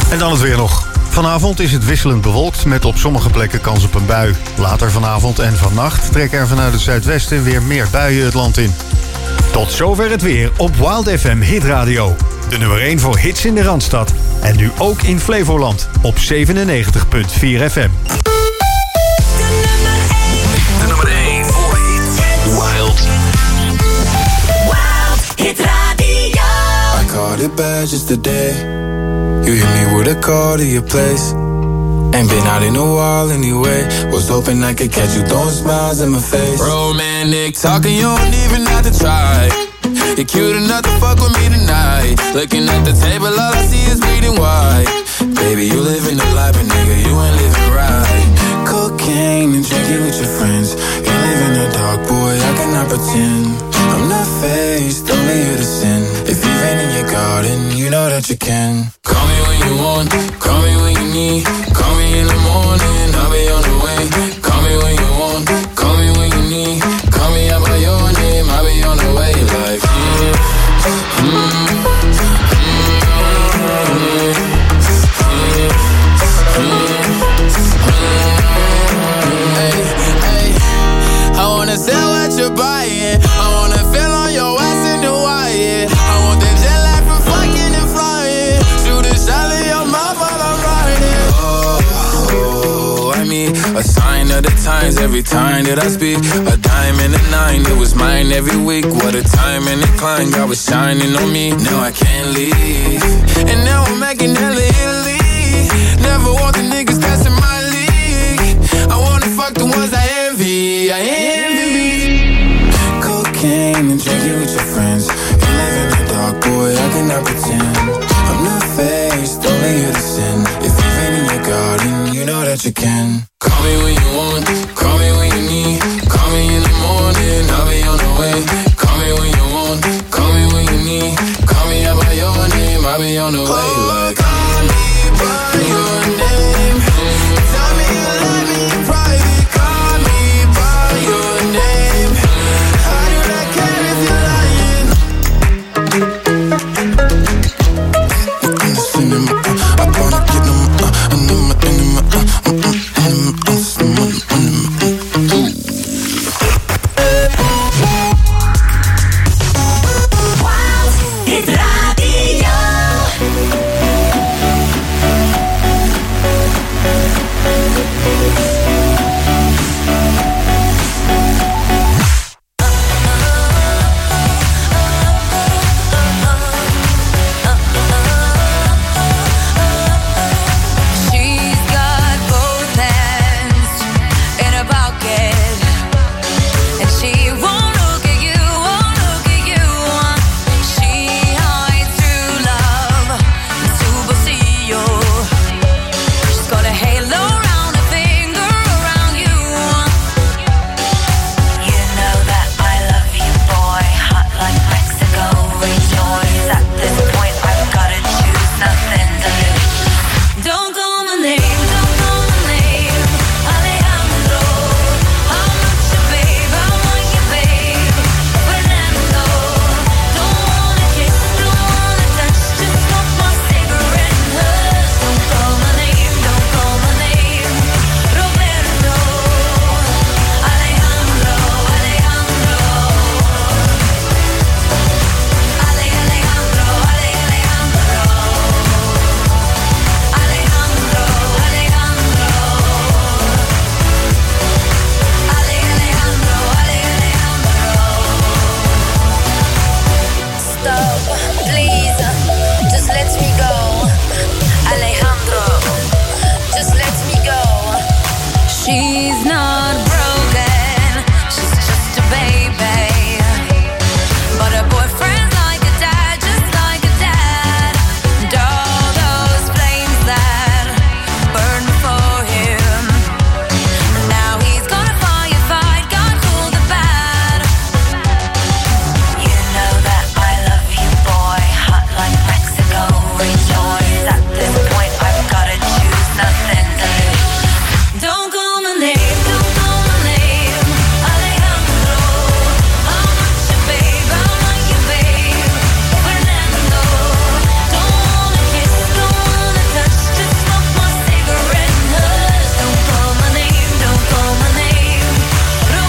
En dan het weer nog. Vanavond is het wisselend bewolkt met op sommige plekken kans op een bui. Later vanavond en vannacht trekken er vanuit het zuidwesten weer meer buien het land in. Tot zover het weer op Wild F M Hit Radio. De nummer één voor hits in de Randstad. En nu ook in Flevoland op zevenennegentig komma vier F M. De nummer één voor hits. Wild. Wild Hit Radio. I caught it bad just today. You hit me with a call to your place. Ain't been out in a while anyway. Was hoping I could catch you throwing smiles in my face. Romantic talking, you don't even have to try. You're cute enough to fuck with me tonight. Looking at the table, all I see is bleeding white. Baby, you living the life, but nigga, you ain't living right. Cocaine and drinking with your friends. You live in the dark, boy, I cannot pretend. I'm in her face, don't leave you to sin. If you rain in your garden, you know that you can. Call me when you want, call me when you need. Call me in the morning, I'll be on the way. Call me when you want, call me when you need. Call me out by your name, I'll be on the way. Like, yeah, mm, a sign of the times every time that I speak. A dime and a nine, it was mine every week. What a time and incline, God was shining on me. Now I can't leave, and now I'm making hella Italy. Never want the niggas that's in my league. I wanna fuck the ones I envy, I envy. Cocaine and drinking with your friends. You live in the dark, boy, I cannot pretend. I'm not faced, only you to sin. If you've been in your garden, you know that you can.